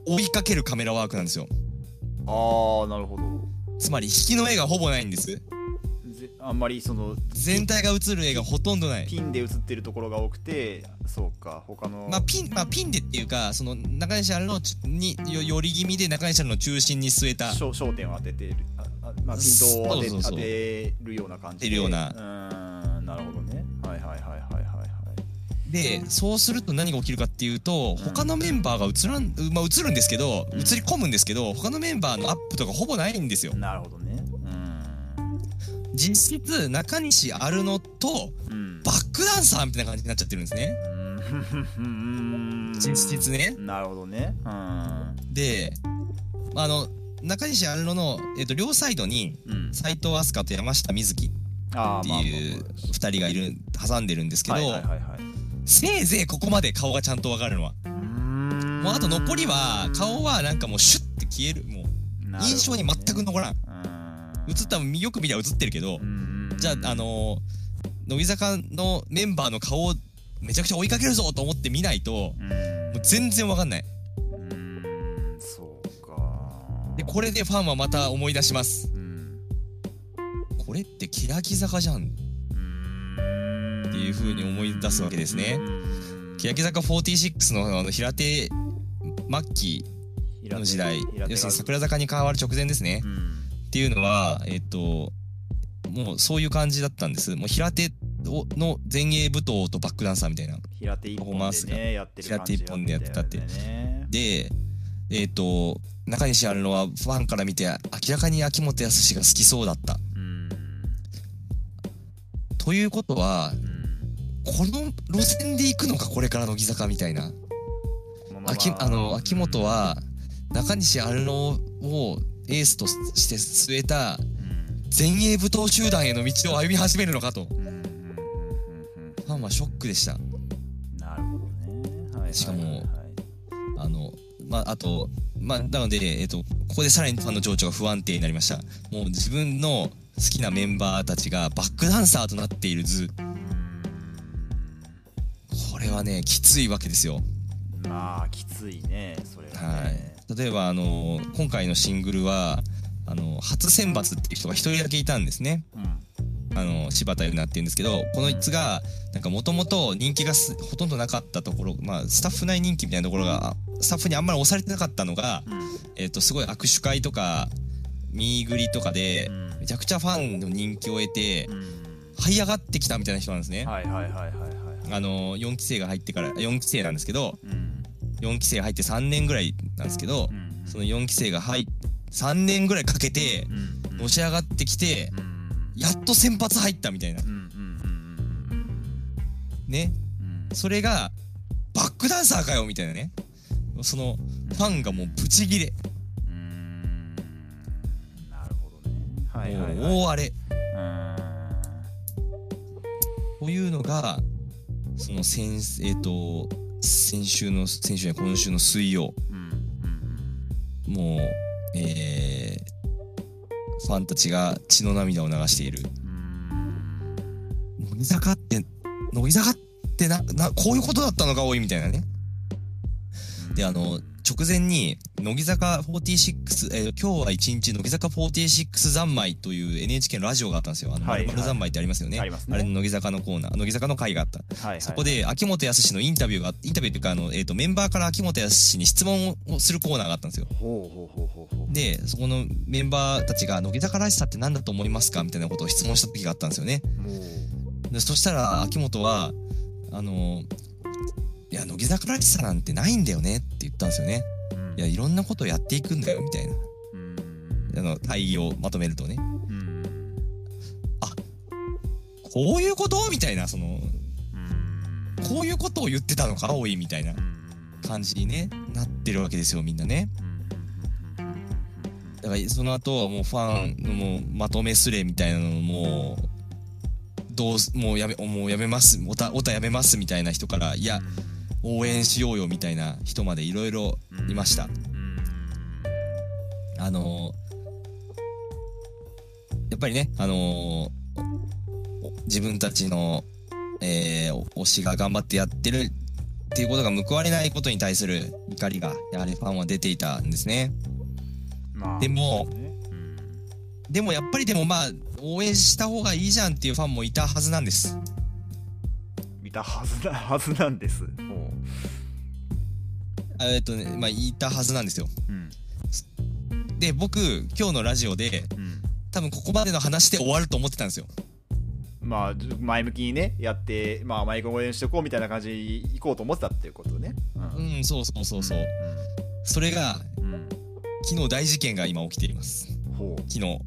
追いかけるカメラワークなんですよ。あーなるほど。つまり引きの絵がほぼないんです。あんまりその全体が映る絵がほとんどない。ピンで映ってるところが多くてそうか他のピンでっていうかその中西アルノに寄り気味で中西アルノの中心に据えた焦点を当ててるピントを当てるような感じでうーんなるほどね。はいはいはいはいはいで、そうすると何が起きるかっていうと、他のメンバーが映るんですけど、映り込むんですけど、他のメンバーのアップとかほぼないんですよ。なるほどね。実質中西アルノとバックダンサーみたいな感じになっちゃってるんですね。実質ね。なるほどね。で、中西アルノの両サイドに斉藤飛鳥と山下美月っていう2人がいる挟んでるんですけど。せいぜいここまで顔がちゃんと分かるのはもうあと残りは顔はなんかもうシュッて消えるもう印象に全く残らん。映ったらよく見りゃ映ってるけどじゃあ乃木坂のメンバーの顔をめちゃくちゃ追いかけるぞと思って見ないともう全然分かんない。そうか。でこれでファンはまた思い出します。これって欅坂じゃんっていう風に思い出すわけですね。欅坂46 の平手末期の時代、要するに桜坂に変わる直前ですね、うん、っていうのはもうそういう感じだったんです。もう平手の前衛舞踏とバックダンサーみたいな平手一本でねやってる感じ、平手一本でやってたってで中西アルノはファンから見て明らかに秋元康が好きそうだった、うん、ということは、うんこの路線で行くのかこれから乃木坂みたいな、秋元は中西アルノをエースとして据えた前衛舞踏集団への道を歩み始めるのかとファンはショックでした。なるほどね。しかもあとなのでここでさらにファンの情緒が不安定になりました。もう自分の好きなメンバーたちがバックダンサーとなっている図これはねきついわけですよ。まあきついねそれはね、はい、例えば今回のシングルは初選抜っていう人が一人だけいたんですね、うん、柴田優奈っていうんですけどこのいつがなんかもともと人気がほとんどなかったところ、まあ、スタッフ内人気みたいなところがスタッフにあんまり押されてなかったのが、うんすごい握手会とか見繰りとかで、うん、めちゃくちゃファンの人気を得て、うん、這い上がってきたみたいな人なんですね。はいはいはいはい4期生が入ってから4期生なんですけど、うん、4期生入って3年ぐらいなんですけど、うん、その4期生が3年ぐらいかけてのし上がってきて、うん、やっと先発入ったみたいな、うん、ね、うん、それがバックダンサーかよみたいなね、そのファンがもうブチギレ。なるほどね。はいはいはい、大荒れ。というのがその先週や今週の水曜、もうファンたちが血の涙を流している。乃木坂ってなこういうことだったのか多いみたいなね。で直前に乃木坂46、今日は一日乃木坂46三昧という NHK のラジオがあったんですよ。はいはい、三昧ってありますよね。 あれの乃木坂のコーナー、乃木坂の会があった、はいはい、そこで秋元康のインタビューというかメンバーから秋元康に質問をするコーナーがあったんですよ。でそこのメンバーたちが乃木坂らしさって何だと思いますかみたいなことを質問した時があったんですよね。でそしたら秋元はいや乃木坂らしさなんてないんだよねって言ったんですよね。いやいろんなことをやっていくんだよみたいな、対義をまとめるとね、あこういうことみたいな、そのこういうことを言ってたのか多いみたいな感じに、ね、なってるわけですよみんなね。だからその後はもうファンのもうまとめスレみたいなのももうやめますオタやめますみたいな人から、いや応援しようよみたいな人までいろいろいました。やっぱりね自分たちの、推しが頑張ってやってるっていうことが報われないことに対する怒りがやはりファンは出ていたんですね。でもやっぱりまあ応援した方がいいじゃんっていうファンもいたはずなんです。いたはずなんですもうまあいたはずなんですよ、で僕今日のラジオで、多分ここまでの話で終わると思ってたんですよ。まあ前向きにねやって、まあ、毎回応援しておこうみたいな感じにいこうと思ってたっていうことね。そう、それが、昨日大事件が今起きています。昨日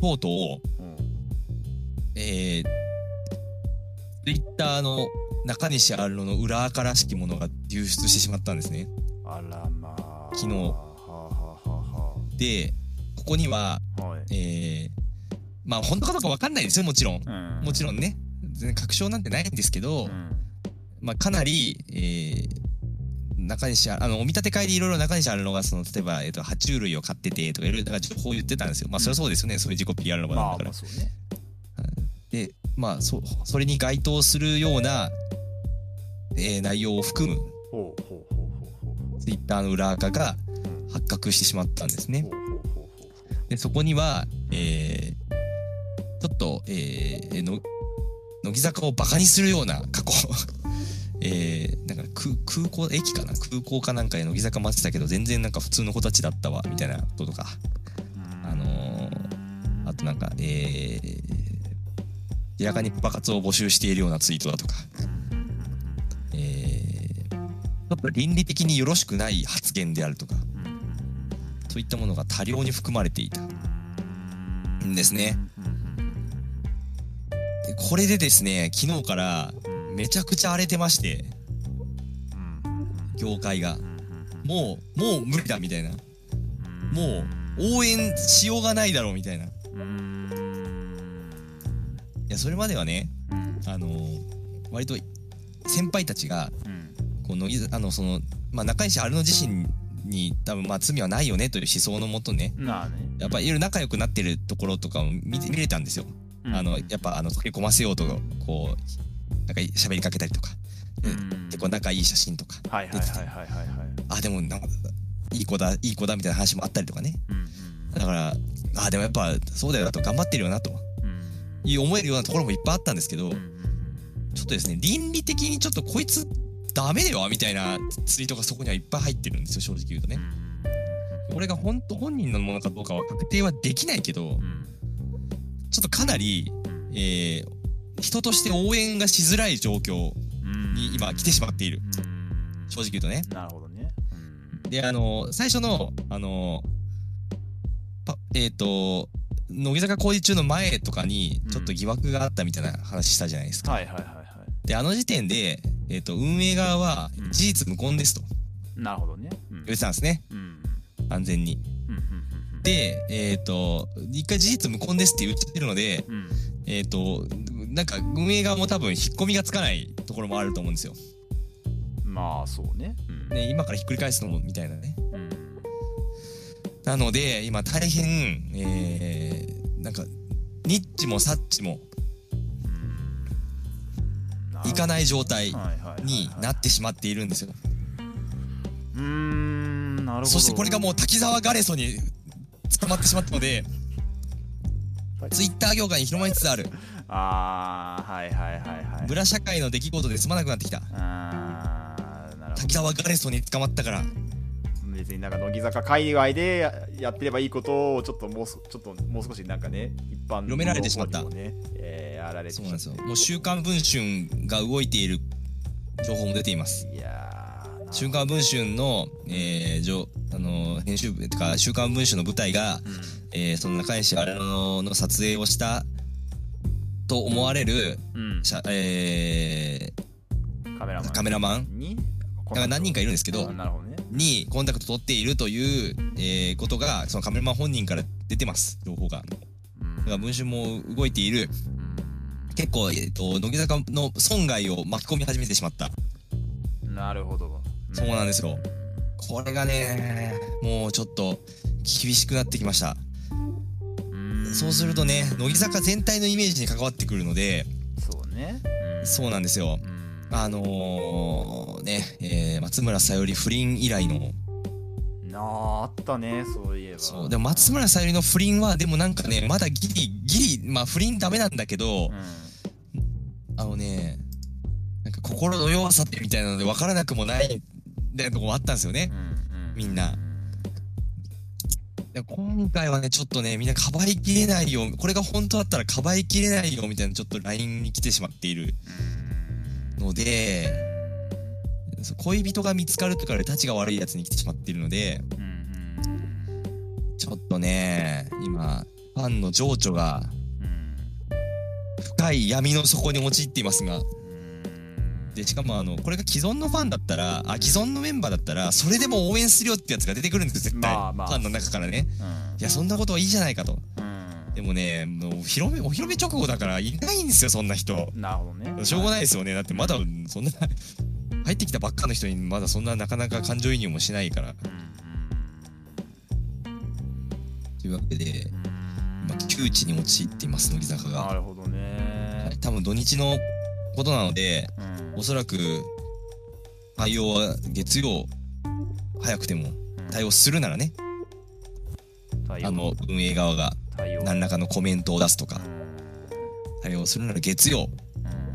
とうとう、Twitter の中西アルノの裏垢らしきものが流出してしまったんですね。あらまあ。昨日。で、ここには、まあ本当かどうか分かんないですよ、もちろん。もちろんね、全然確証なんてないんですけど、まあかなり、中西お見立て会でいろいろ中西アルノが例えば、爬虫類を飼っててとかいろいろ情報を言ってたんですよ。まあそれはそうですよね、そういう自己 PR の場だから、でまあそれに該当するような、内容を含むツイッターの裏垢が発覚してしまったんですね。でそこには、ちょっと、乃木坂をバカにするような過去なんか空港駅かな空港かなんかで乃木坂待ってたけど全然なんか普通の子たちだったわみたいなこととか、あとなんか明らかにパパ活を募集しているようなツイートだとか、ちょっと倫理的によろしくない発言であるとかそういったものが多量に含まれていたんですね。でこれでですね昨日からめちゃくちゃ荒れてまして業界がもう無理だみたいな、もう応援しようがないだろうみたいな。いやそれまではね割と先輩たちがこう乃木そのまあ中西アルノ自身に多分まあ罪はないよねという思想のもとねやっぱいろいろ仲良くなってるところとかを見れたんですよ。やっぱ溶け込ませようとかこうなんか喋りかけたりとか、結構仲いい写真とか出てて、あでもなんかいい子だみたいな話もあったりとかね、だからあでもやっぱそうだよなと頑張ってるよなと、思えるようなところもいっぱいあったんですけど、ちょっとですね倫理的にちょっとこいつダメだよみたいなツイートがそこにはいっぱい入ってるんですよ正直言うとね。これが本人のものかどうかは確定はできないけど、ちょっとかなり人として応援がしづらい状況に今来てしまっている、正直言うとね。なるほどね。で最初の乃木坂工事中の前とかにちょっと疑惑があったみたいな話したじゃないですか。であの時点で、運営側は事実無根ですと、うん、なるほどね、うん、言ってたんですね、うん、完全に、うんうんうんうん、で一回事実無根ですって言っちゃってるので、うん、なんか運営側も多分引っ込みがつかないところもあると思うんですよ。まあそうね、うん、ね、今からひっくり返すのもみたいなね、うん、なので今大変、なんかニッチもサッチもいかない状態になってしまっているんですよ。なるほど。そしてこれがもう滝沢ガレソに捕まってしまったのでツイッター業界に広まりつつある。ああ、はいはいはいはい。ブラ社会の出来事で済まなくなってきた。あー、なるほど。滝沢ガレソに捕まったから。別になんか乃木坂界隈でやってればいいことをちょっともう少しなんかね、一般の方にもね、読められてしまった。やられてしまった。そうなんですよ。もう週刊文春が動いている情報も出ています。いやー、週刊文春の、編集部とか週刊文春の舞台が、その中西新野の撮影をしたと思われる、カメラマンに何人かいるんですけど、にコンタクト取っているという、ことがそのカメラマン本人から出てます、情報が。だから文春も動いている。結構、乃木坂の損害を巻き込み始めてしまった。なるほど、うん、そうなんですよ。これがねもうちょっと厳しくなってきました。そうするとね、乃木坂全体のイメージに関わってくるので。そうね、うん、そうなんですよ。ね、松村さゆり不倫以来のあったね、そういえば。そうでも松村さゆりの不倫はでもなんかね、まだギリまあ不倫ダメなんだけど、うん、なんか心の弱さってみたいなので分からなくもないみたいなとこもあったんですよね、うんうん、みんな。今回はねちょっとねみんなかばいきれないよ、これが本当だったらかばいきれないよみたいなちょっと LINE に来てしまっているので、恋人が見つかるとかでたちが悪いやつに来てしまっているので、ちょっとね今ファンの情緒が深い闇の底に陥っていますが、でしかもこれが既存のファンだったら、既存のメンバーだったらそれでも応援するよってやつが出てくるんですよ絶対、ファンの中からね、いやそんなことはいいじゃないかと、でもねもうお披露目直後だからいないんですよそんな人。なるほどね、しょうがないですよね。だってまだそんな入ってきたばっかの人にまだそんななかなか感情移入もしないから、というわけでまあ窮地に陥っています、乃木坂が。なるほどね、はい、多分土日のことなので、おそらく対応は月曜早くても対応するならね、運営側が何らかのコメントを出すとか対応するなら月曜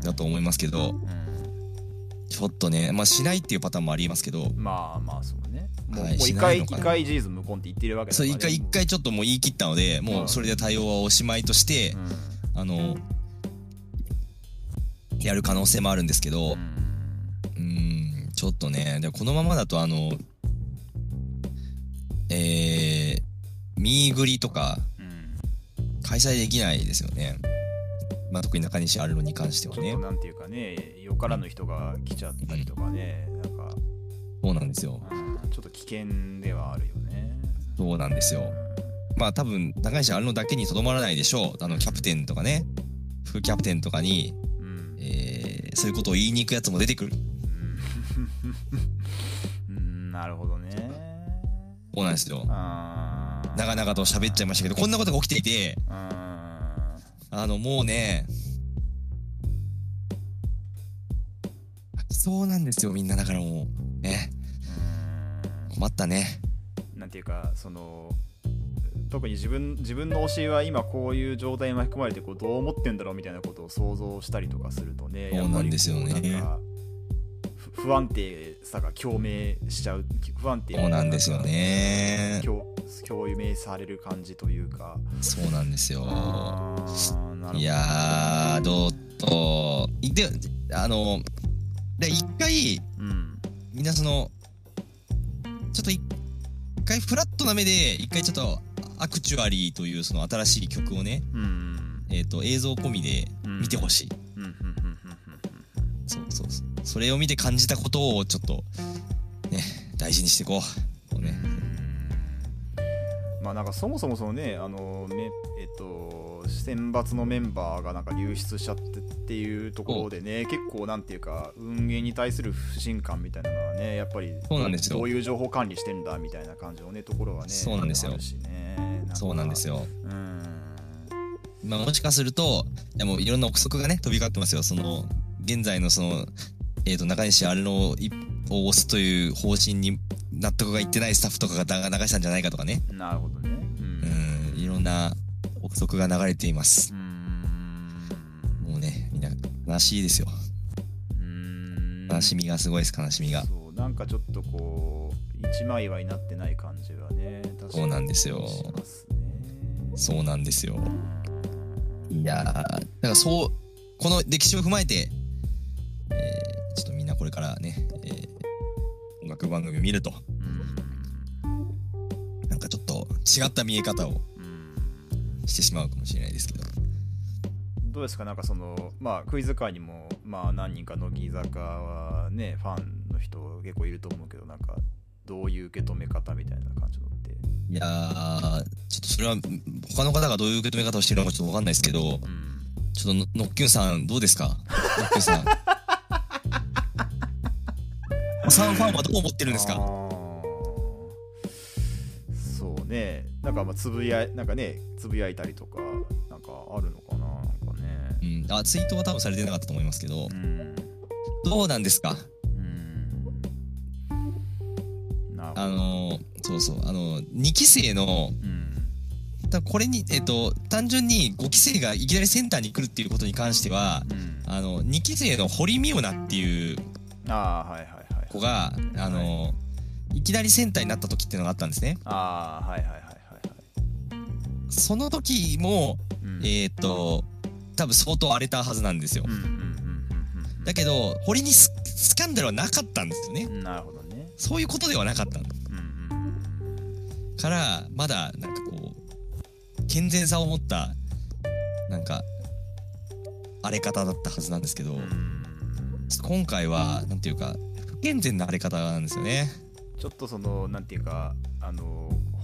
だと思いますけど、ちょっとねまあしないっていうパターンもありますけど、まあまあそうね、もう一回事実無根って言ってるわけだから、一回ちょっともう言い切ったのでもうそれで対応はおしまいとして、やる可能性もあるんですけど、ちょっとねでこのままだとミーグリとか開催できないですよね、まあ、特に中西アルロに関してはね。ちょっとなんていうかね、よからぬ人が来ちゃったりとかね、なんかそうなんですよ、ちょっと危険ではあるよね。そうなんですよ、まあ多分中西アルロだけにとどまらないでしょう。キャプテンとかね、副キャプテンとかにそういうことを言いに行くやつも出てくる。なるほどね。そうなんですよ。長々と喋っちゃいましたけど、こんなことが起きていて、もうね、そうなんですよみんな。だからもうね、困ったね。なんていうか特に自分の推しは今こういう状態に巻き込まれてこうどう思ってんだろうみたいなことを想像したりとかするとね、そうなんですよね。なんか不安定さが共鳴しちゃう、不安定さがそうなんですよね、共鳴される感じというか。そうなんですよ。いやーどうとで一回、みんなちょっと一回フラットな目で一回ちょっとアクチュアリーというその新しい曲をね、映像込みで見てほしい、そうそうそう、それを見て感じたことをちょっとね大事にしていこう。こうね、まあなんかそもそもそのね選抜のメンバーがなんか流出しちゃってっていうところでね、結構なんていうか運営に対する不信感みたいなのはね、やっぱりどういう情報管理してんだみたいな感じのねところはね、そうなんですよ、ね、そうなんですよ、うん、まあ、もしかするとでもいろんな憶測がね飛び交ってますよ。その現在のその中西アルノを推すという方針に納得がいってないスタッフとかが流したんじゃないかとかね。なるほどね、うん、いろんな憶測が流れています。もうね、みんな悲しいですよ。悲しみがすごいです。悲しみがそう、なんかちょっとこう一枚岩になってない感じがね、確かに。そうなんですよ、そうなんですよ。いやだからそうこの歴史を踏まえて、ちょっとみんなこれからね、音楽番組を見ると、なんかちょっと違った見え方をしてしまうかもしれないですけど、どうですか。なんかその、まあ、クイズ界にも、まあ、何人か乃木坂はねファンの人結構いると思うけど、なんかどういう受け止め方みたいな感じのって。いやちょっとそれは他の方がどういう受け止め方をしてるのかちょっと分かんないですけど、ちょっとノッキュンさんどうですか。ノッキュンさんサンファンはどう思ってるんですか。ね、なんかまあなんかねつぶやいたりとかなんかあるのか なんか、ね、うん、あツイートは多分されてなかったと思いますけど、うん、どうなんですか。うん、なるほど。そうそう、2期生の、うん、これに単純に5期生がいきなりセンターに来るっていうことに関しては、うん、2期生の堀美央奈っていう子がいきなりセンターになった時っていうのがあったんですね。ああ、はいはいはいはい、はい、その時も、うん、多分相当荒れたはずなんですよ。だけど堀にスキャンダルはなかったんですよね。なるほどね。そういうことではなかった、うん、からまだなんかこう健全さを持ったなんか荒れ方だったはずなんですけど、うん、今回はなんていうか不健全な荒れ方なんですよね。ちょっとそのなんていうか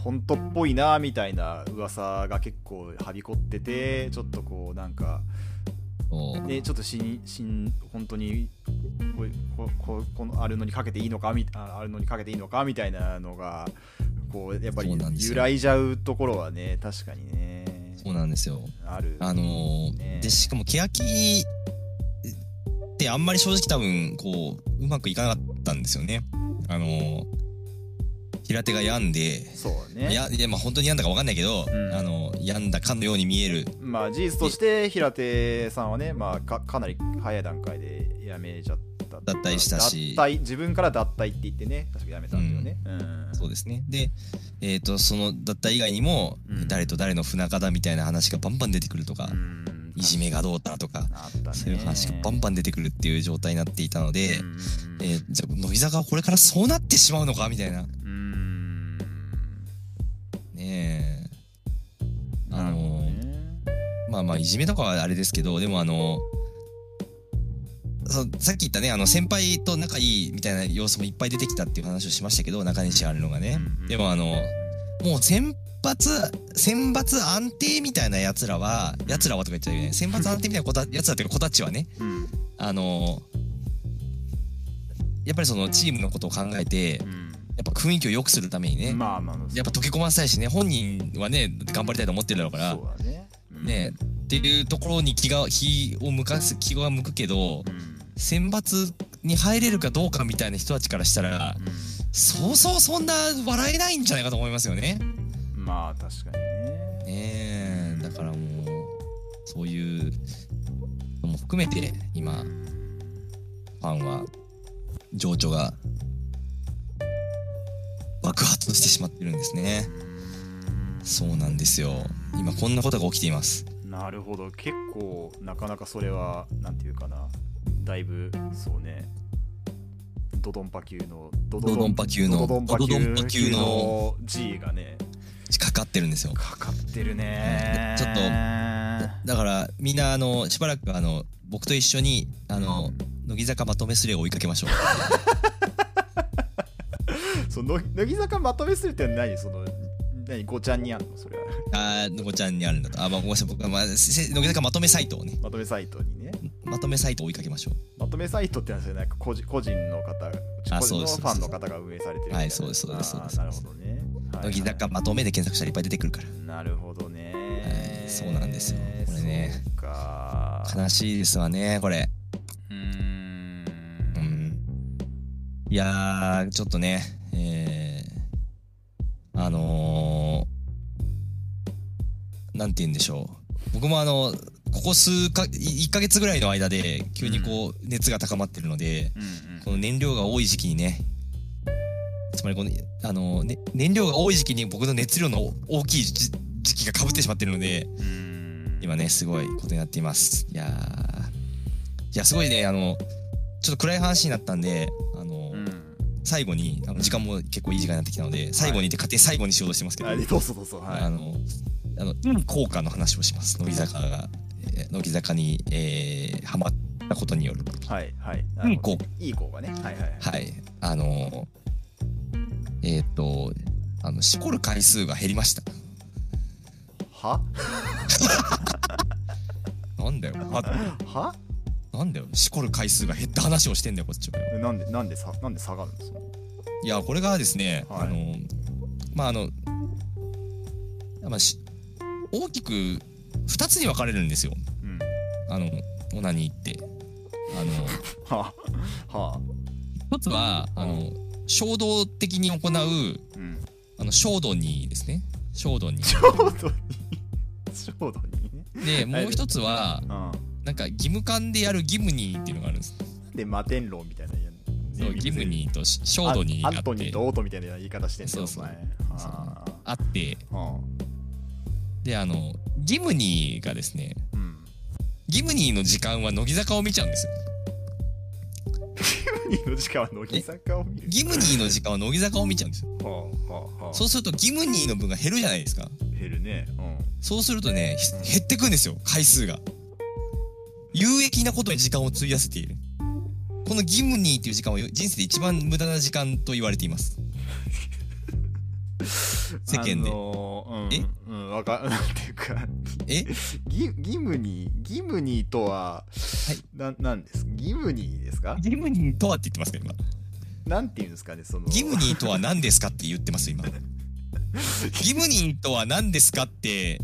本当っぽいなみたいな噂が結構はびこってて、ちょっとこうなんかねちょっと本当にこのあるのにかけていいのかみたいなのがこうやっぱり揺らいじゃうところはね、確かにね。そうなんですよ。ある。ね、でしかも欅ってあんまり正直多分こううまくいかなかったんですよね。平手が病んで、そうね、いやまあ本当に病んだか分かんないけど、うん、病んだかのように見える。まあ事実として平手さんはね、まあ、かなり早い段階で辞めちゃった脱退したし、自分から脱退って言ってね確か辞めたんだよね、うんうん、そうですね。で、その脱退以外にも、うん、誰と誰の不仲だみたいな話がバンバン出てくるとか、うん、いじめがどうだとか、そういう話がバンバン出てくるっていう状態になっていたので、うん、じゃあ乃木坂はこれからそうなってしまうのかみたいな、ねえ、まあまあいじめとかはあれですけど、でもさっき言ったね先輩と仲いいみたいな様子もいっぱい出てきたっていう話をしましたけど、中西あるのがね、でももう選抜安定みたいなやつらはとか言っちゃうよね。選抜安定みたいなやつらっていうか子たちはね、やっぱりそのチームのことを考えて、やっぱ雰囲気を良くするためにね、まあまあやっぱ溶け込ませたいしね、本人はね頑張りたいと思ってるだろうから、そうだね、うん、ねっていうところに気が向くけど、選抜に入れるかどうかみたいな人たちからしたら、そんな笑えないんじゃないかと思いますよね。まあ確かにね。だからもうそういうのも含めて今ファンは情緒が爆発してしまってるんですね。そうなんですよ。今こんなことが起きています。なるほど。結構なかなかそれはなんていうかな、だいぶそうねドドンパ級の G がねかかってるんですよ。かかってるね、ちょっとだからみんなしばらく僕と一緒に乃木坂まとめスレを追いかけましょう。その乃木坂まとめスレって何、その何、ごちゃんにあるのそれは。ああ、ごちゃんにあるんだと。あ、まあごめんなさい、僕は、まあ、乃木坂まとめサイトをね。まとめサイトにね。まとめサイトを追いかけましょう。まとめサイトってのはなんか個人の方、個人のファンの方が運営されてるみたいな。はい、そうですそうですそうです。なるほどね。乃木坂まとめで検索したらいっぱい出てくるから。なるほどね。はい、そうなんですよ。これね。悲しいですわね、これ。いやー、ちょっとね、なんて言うんでしょう。僕もここ1ヶ月ぐらいの間で急にこう熱が高まってるので、うんうん、この燃料が多い時期にね、つまりこの、ね、燃料が多い時期に僕の熱量の大きい時期が被ってしまってるので、今ね、すごいことになっています。いや、すごいね、ちょっと暗い話になったんで、最後に時間も結構いい時間になってきたので、最後にって勝手に最後にしようとしてますけど、はい、どうぞどうぞ、はい、効果の話をします。乃木坂に、ハマったことによる、はいはい、いい効果ね、はいはい、はい、しこる回数が減りました。はなんだよはなんだよ、しこる回数が減った話をしてんだよこっちは。なんで下がるんですか。いや、これがですね、はい、大きく2つに分かれるんですよ、うん、オナニーって、はあはあ、一つは衝動的に行う、うん、衝動にですね、衝動にで、もう一つは、ああ、なんか義務感でやる義務ニーっていうのがあるんです。で、摩天楼みたいな、そう、義務ニーと衝動にあって、アントニーとオートみたいな言い方してるんですよ。そうそう、あって、で、義務ニーがですね、うん、義務ニーの時間は乃木坂を見ちゃうんですよ。義務ニーの時間は乃木坂を見る。義務ニーの時間は乃木坂を見ちゃうんですよ。そうすると義務ニーの分が減るじゃないですか。減るね。そうするとね、減ってくんですよ、回数が。有益なことに時間を費やせている。この義務にっていう時間は人生で一番無駄な時間と言われています。世間で。わかんないっていうか。義務にとは、はい、なんですか。義務にですか。義務にとはって言ってますけど今。なんていうんですかね、その。義務にとは何ですかって言ってます今。義務にとは何ですかって。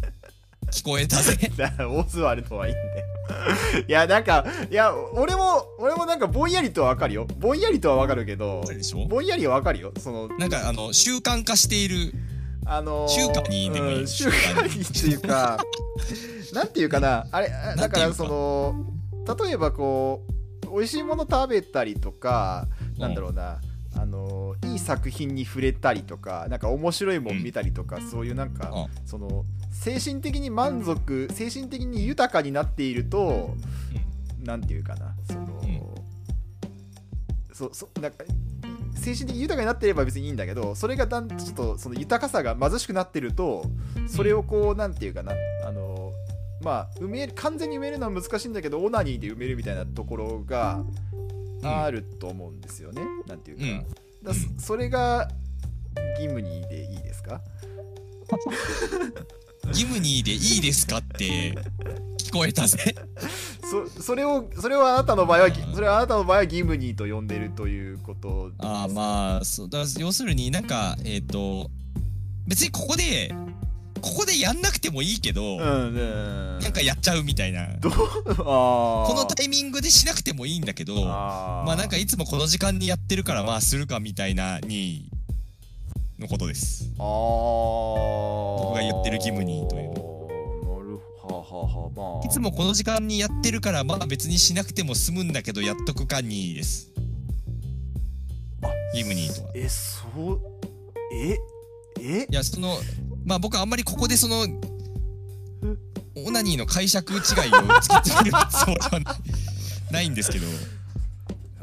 聞こえたぜ。オズワルドはいいんだよ。いや、なんか、いや、俺もなんかぼんやりとはわかるよ。ぼんやりとはわかるけど、ぼんやりはわかるよ。そのなんか習慣化している、習慣にでもいい。習慣にっていうか、なんていうかな、あれだからその例えばこう美味しいもの食べたりとか、なんだろうな。いい作品に触れたりとか、なんか面白いもん見たりとか、うん、そういうなんか、うん、その精神的に満足、うん、精神的に豊かになっていると、うん、なんていうかな、その、うん、なんか精神的に豊かになっていれば別にいいんだけど、それがちょっとその豊かさが貧しくなってると、それをこう、うん、なんていうかな、まあ完全に埋めるのは難しいんだけど、オナニーで埋めるみたいなところが。あると思うんですよね。なんていうか、うん、それがギムニーでいいですか？ギムニーでいいですかって聞こえたぜ。それをあなたの場合はギムニーと呼んでるということです。ああ、まあそうだ、要するになんか別にここでやんなくてもいいけど、なんかやっちゃうみたいな。このタイミングでしなくてもいいんだけど、まあなんかいつもこの時間にやってるからまあするかみたいなにのことです。僕が言ってる義務にという。いつもこの時間にやってるからまあ別にしなくても済むんだけどやっとくかにです。義務にとは。いや、その。まあ僕はあんまりここでそのオナニーの解釈違いを突きつけるつもりはないんですけど、だか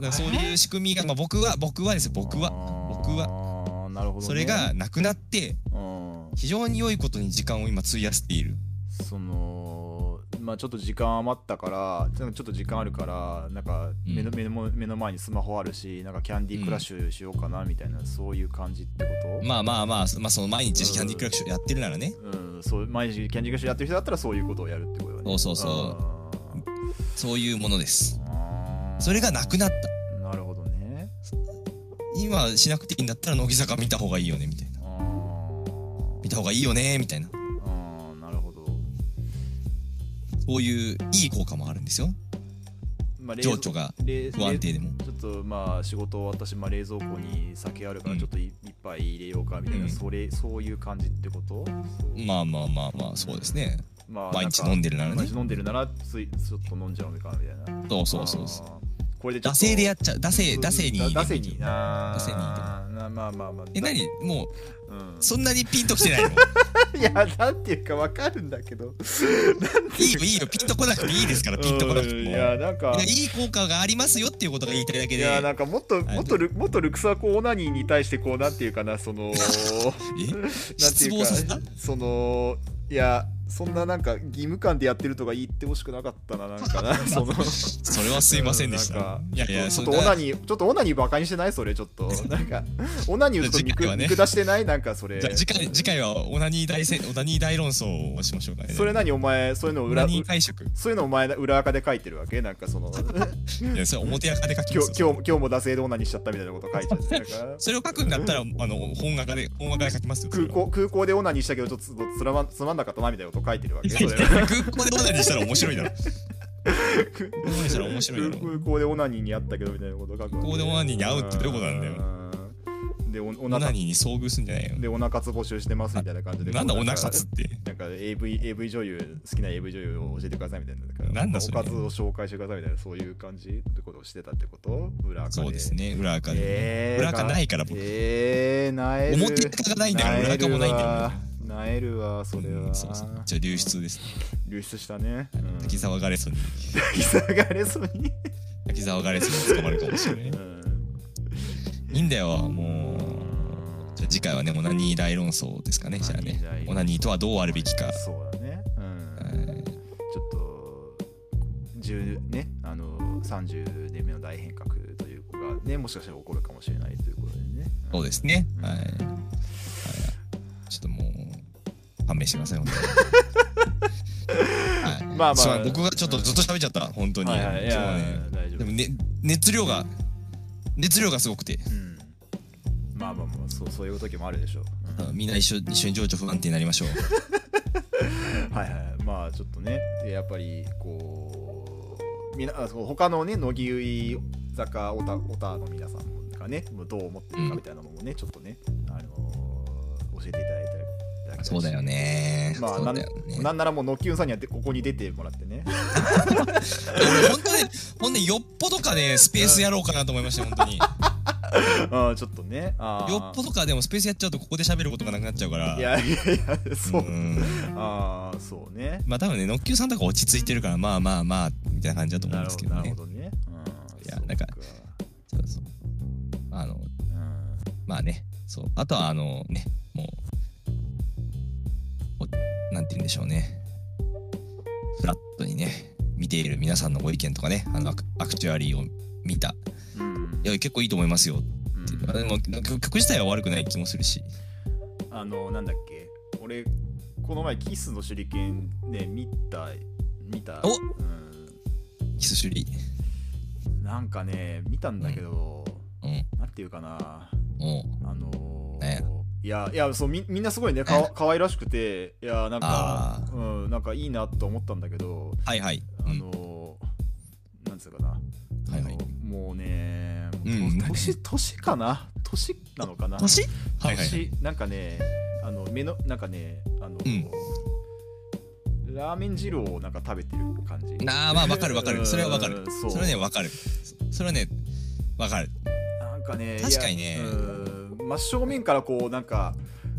らそういう仕組みが、まあ、僕はですよ、僕はなるほど、ね、それがなくなって非常に良いことに時間を今費やしている。そのまあ、ちょっと時間余ったからちょっと時間あるからなんか 目の前にスマホあるしなんかキャンディークラッシュしようかなみたいな、うん、そういう感じってこと？まあまあまあ、まあ、その毎日キャンディークラッシュやってるならね、うん、そう毎日キャンディークラッシュやってる人だったらそういうことをやるってことだね。そうそうそうそういうものです。それがなくなった。なるほどね。今しなくていいんだったら乃木坂見た方がいいよねみたいな、見た方がいいよねみたいな、そういういい効果もあるんですよ、まあ、情緒が不安定でもちょっとまあ仕事を私、まあ、冷蔵庫に酒あるからちょっと一杯入れようかみたいな、うん、そういう感じってこと？まあまあまあまあそうですね、まあ、毎日飲んでるならね、毎日飲んでるならちょっと飲んじゃうみたいな。そうこれでちょっと惰性でやっちゃう。惰性に惰性に惰性にまあまあまあ何もう、うん、そんなにピンときてないの？いやなんていうか分かるんだけどいいよピンとこなくていいですからピンとこなくても、いやなんかいい効果がありますよっていうことが言いたいだけで、いやなんかもっとルクサコオナニーに対してこうなんていうかなその失望させたそのいやそんななんか義務感でやってるとか言ってほしくなかったななんかなそれはすいませんでした。いやちょっとオナニーバカにしてないそれちょっとなんかオナニーちょっと見下してないなんかそれ。じゃあ次回はオナニー大論争をしましょうかね。それ何お前そういうの裏オナニー解釈そういうのお前裏垢で書いてるわけなんかそのいやそれ表垢で書きますよ。今日も惰性でオナニーしちゃったみたいなこと書いてるからそれを書くんだったら本垢で書きますよ。空港でオナニーしたけどちょっとつまんなかったなみたいなこと書いてるわけ。空港でオナニーしたら面白いだろ。空港でオナニーに会ったけどみたいなこと書くわけ。空港でオナニーに会うってどういうことなんだよ。でオナニーに遭遇すんじゃないよ。でお腹つ募集してますみたいな感じで。なんだお腹つって。なんか AV 女優好きな AV 女優を教えてくださいみたいな。なんだそれ。おかずを紹介してくださいみたいなそういう感じってことをしてたってこと？裏垢で。そうですね裏垢で。裏垢ないから僕。ない。表垢がないんだから裏垢もないんだよ。なえるわそれは、うん、そうじゃあ流出ですね。流出したね、うん、滝沢ガレソに滝沢ガレソに捕まるかもしれない、うん、いいんだよもう。じゃあ次回はねオナニー大論争ですかね。じゃあねオナニーとはどうあるべきか。そうだね、うんはい、ちょっとね30年目の大変革というのがねもしかしたら起こるかもしれないということでね、うん、そうですね、うん、はい、ちょっともう勘弁してください本当に、はい、まあまあ僕がちょっとずっと喋っちゃった本当に、はいはい、いやね大丈夫でも、ね、熱量がすごくて、うん、まあまあまあそういう時もあるでしょう、うん、みんな一緒に情緒不安定になりましょうはいはいまあちょっとねやっぱりこうみんな他のね乃木坂オタの皆さんがねどう思ってるかみたいなのもね、うん、ちょっとね教えていただいたりそうだよね。まあなんならもうノキュンさんにはここに出てもらってね。本当によっぽどかねスペースやろうかなと思いました本当に。あちょっとねよっぽどかでもスペースやっちゃうとここで喋ることがなくなっちゃうから。いやそう。ああそうね。まあ多分ねノキュンさんとか落ち着いてるからまあみたいな感じだと思うんですけどね。なるほどね。いやなんかそうまあねそうあとはねもう。なんて言うんでしょうねフラットにね見ている皆さんのご意見とかねアクチュアリーを見た、うん、いや結構いいと思いますよっていう、うん、でも曲自体は悪くない気もするしなんだっけ俺この前キスの手裏剣ね見たお、うん、キス手裏なんかね見たんだけど、うん、なんていうかな、うん、ねいやそうみんなすごいねかわいらしくていやなんか、うん、なんかいいなと思ったんだけどはいはいなんつうかな、はいはい、もうね年なのかな年はいはいなんかね目のなんかねうん、ラーメン二郎をなんか食べてる感じああまあわかるそれはわかるそれねわかるそれはねわかるなんかね確かにね真正面からこうなんか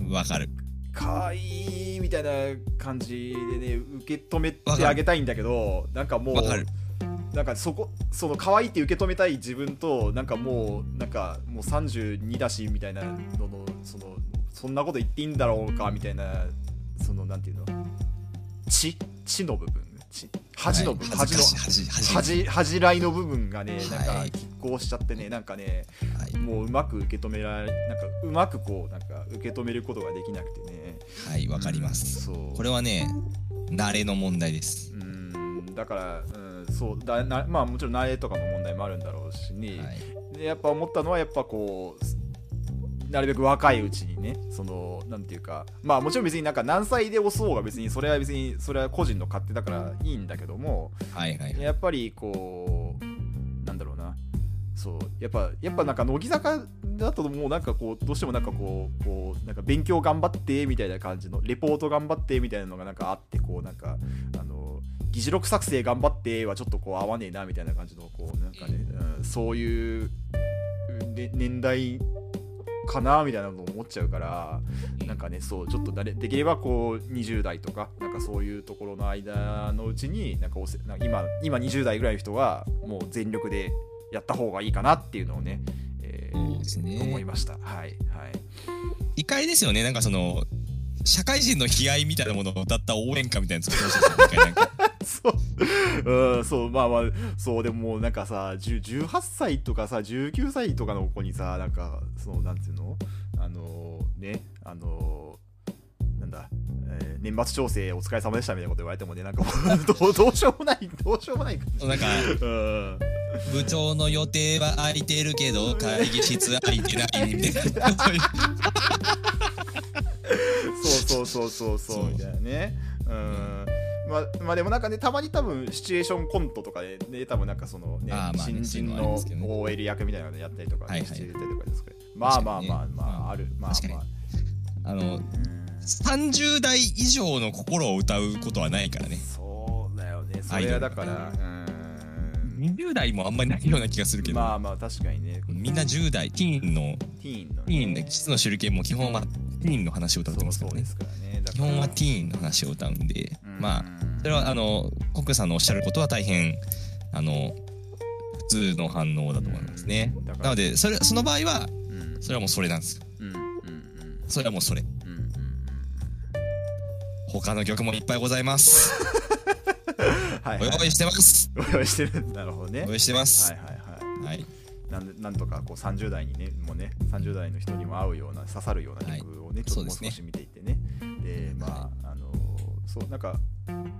わかるかわいいみたいな感じでね受け止めてあげたいんだけどなんかもうなんかそのかわいいって受け止めたい自分となんかもう32だしみたいなののそんなこと言っていいんだろうかみたいなそのなんていうの知の部分チ端の端ライの部分がねなんか拮抗しちゃってねなんかね、はい、もううまく受け止められなんかうまくこうなんか受け止めることができなくてねはいわかります、そうこれはね慣れの問題ですだから、そうだなまあもちろん慣れとかの問題もあるんだろうしね、はい、でやっぱ思ったのはやっぱこうなるべく若いうちにねそのなんていうかまあもちろん別になんか何歳で押そうが別にそれは個人の勝手だからいいんだけども、はいはいはい、やっぱりこうなんだろうなそうやっぱなんか乃木坂だともうなんかこうどうしてもなんかこうなんか勉強頑張ってみたいな感じのレポート頑張ってみたいなのがなんかあってこうなんか議事録作成頑張ってはちょっとこう合わねえなみたいな感じのこうなんかね、そういう、ね、年代かなみたいなのを思っちゃうからなんかねそうちょっとできればこう20代とかなんかそういうところの間のうちになんかなんか今20代ぐらいの人はもう全力でやった方がいいかなっていうのをね、思いました。はいはい。異界ですよねなんかその社会人の悲哀みたいなものを歌った応援歌みたいなの作ってましたね。そう、そうまあまあそうでもなんかさ18歳とかさ19歳とかの子にさなんかそのなんていうのねなんだ、年末調整お疲れ様でしたみたいなこと言われてもねなんかどうしようもないどうしようもないなんか部長の予定は空いてるけど会議室空いてないみたいな。そうみたいなね。まあでもなんかねたまに多分シチュエーションコントとかで、ね、多分なんかその、ねまあね、新人の OL 役みたいなのやったりとか、ねはいはい、してるとかですけど、まあまあまあまあ、あるまあまあ30代以上の心を歌うことはないからね。そうだよね。それはだから20代もあんまりないような気がするけど。まあまあ確かにね。みんな10代ティーンで質の手裏剣も基本は。ティーンの話を歌ってますからね。基本はティーンの話を歌うんで、まあそれはコックさんのおっしゃることは大変普通の反応だと思いますね。なのでその場合はそれはもうそれなんですよ。それはもうそれ。他の曲もいっぱいございます。はいはい、お用意してます。お用意してる。なるほどね。お用意してます。はいはいはい。はいなんとかこう30代にねもうね30代の人にも合うような刺さるような曲をね、はい、ちょっともう少し見ていってねでまあそうなんか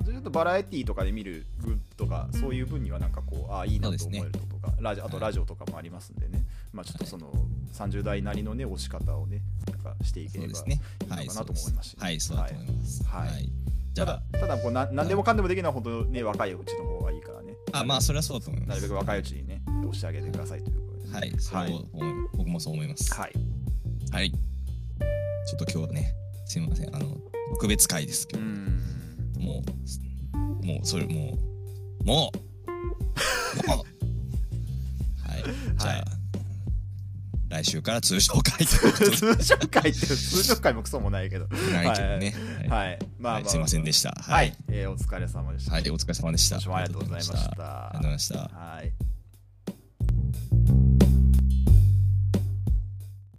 ちょっとバラエティーとかで見る分とかそういう分にはなんかこうあいいなと思えるとか、ね、あとラジオとかもありますんでね、はい、まあちょっとその30代なりのね推し方をねなんかしていければいいのかなと思いますし、ね、はいそうですね、はい、そうだと思います、はいはい、ただこう何でもかんでもできるのは本当ね若いうちの方がいいからねあまあそれはそうだと思いますなるべく若いうちにね押してあげてくださいということで、ね、はい、はい、僕もそう思いますはいはいちょっと今日はねすみません特別会ですけどもうそれもうはいじゃあ、はい、来週から通常会通常会もクソもないけどないけどねはいまあすいませんでしたはいお疲れ様でしたはいお疲れ様でしたありがとうございましたありがとうございましたはい。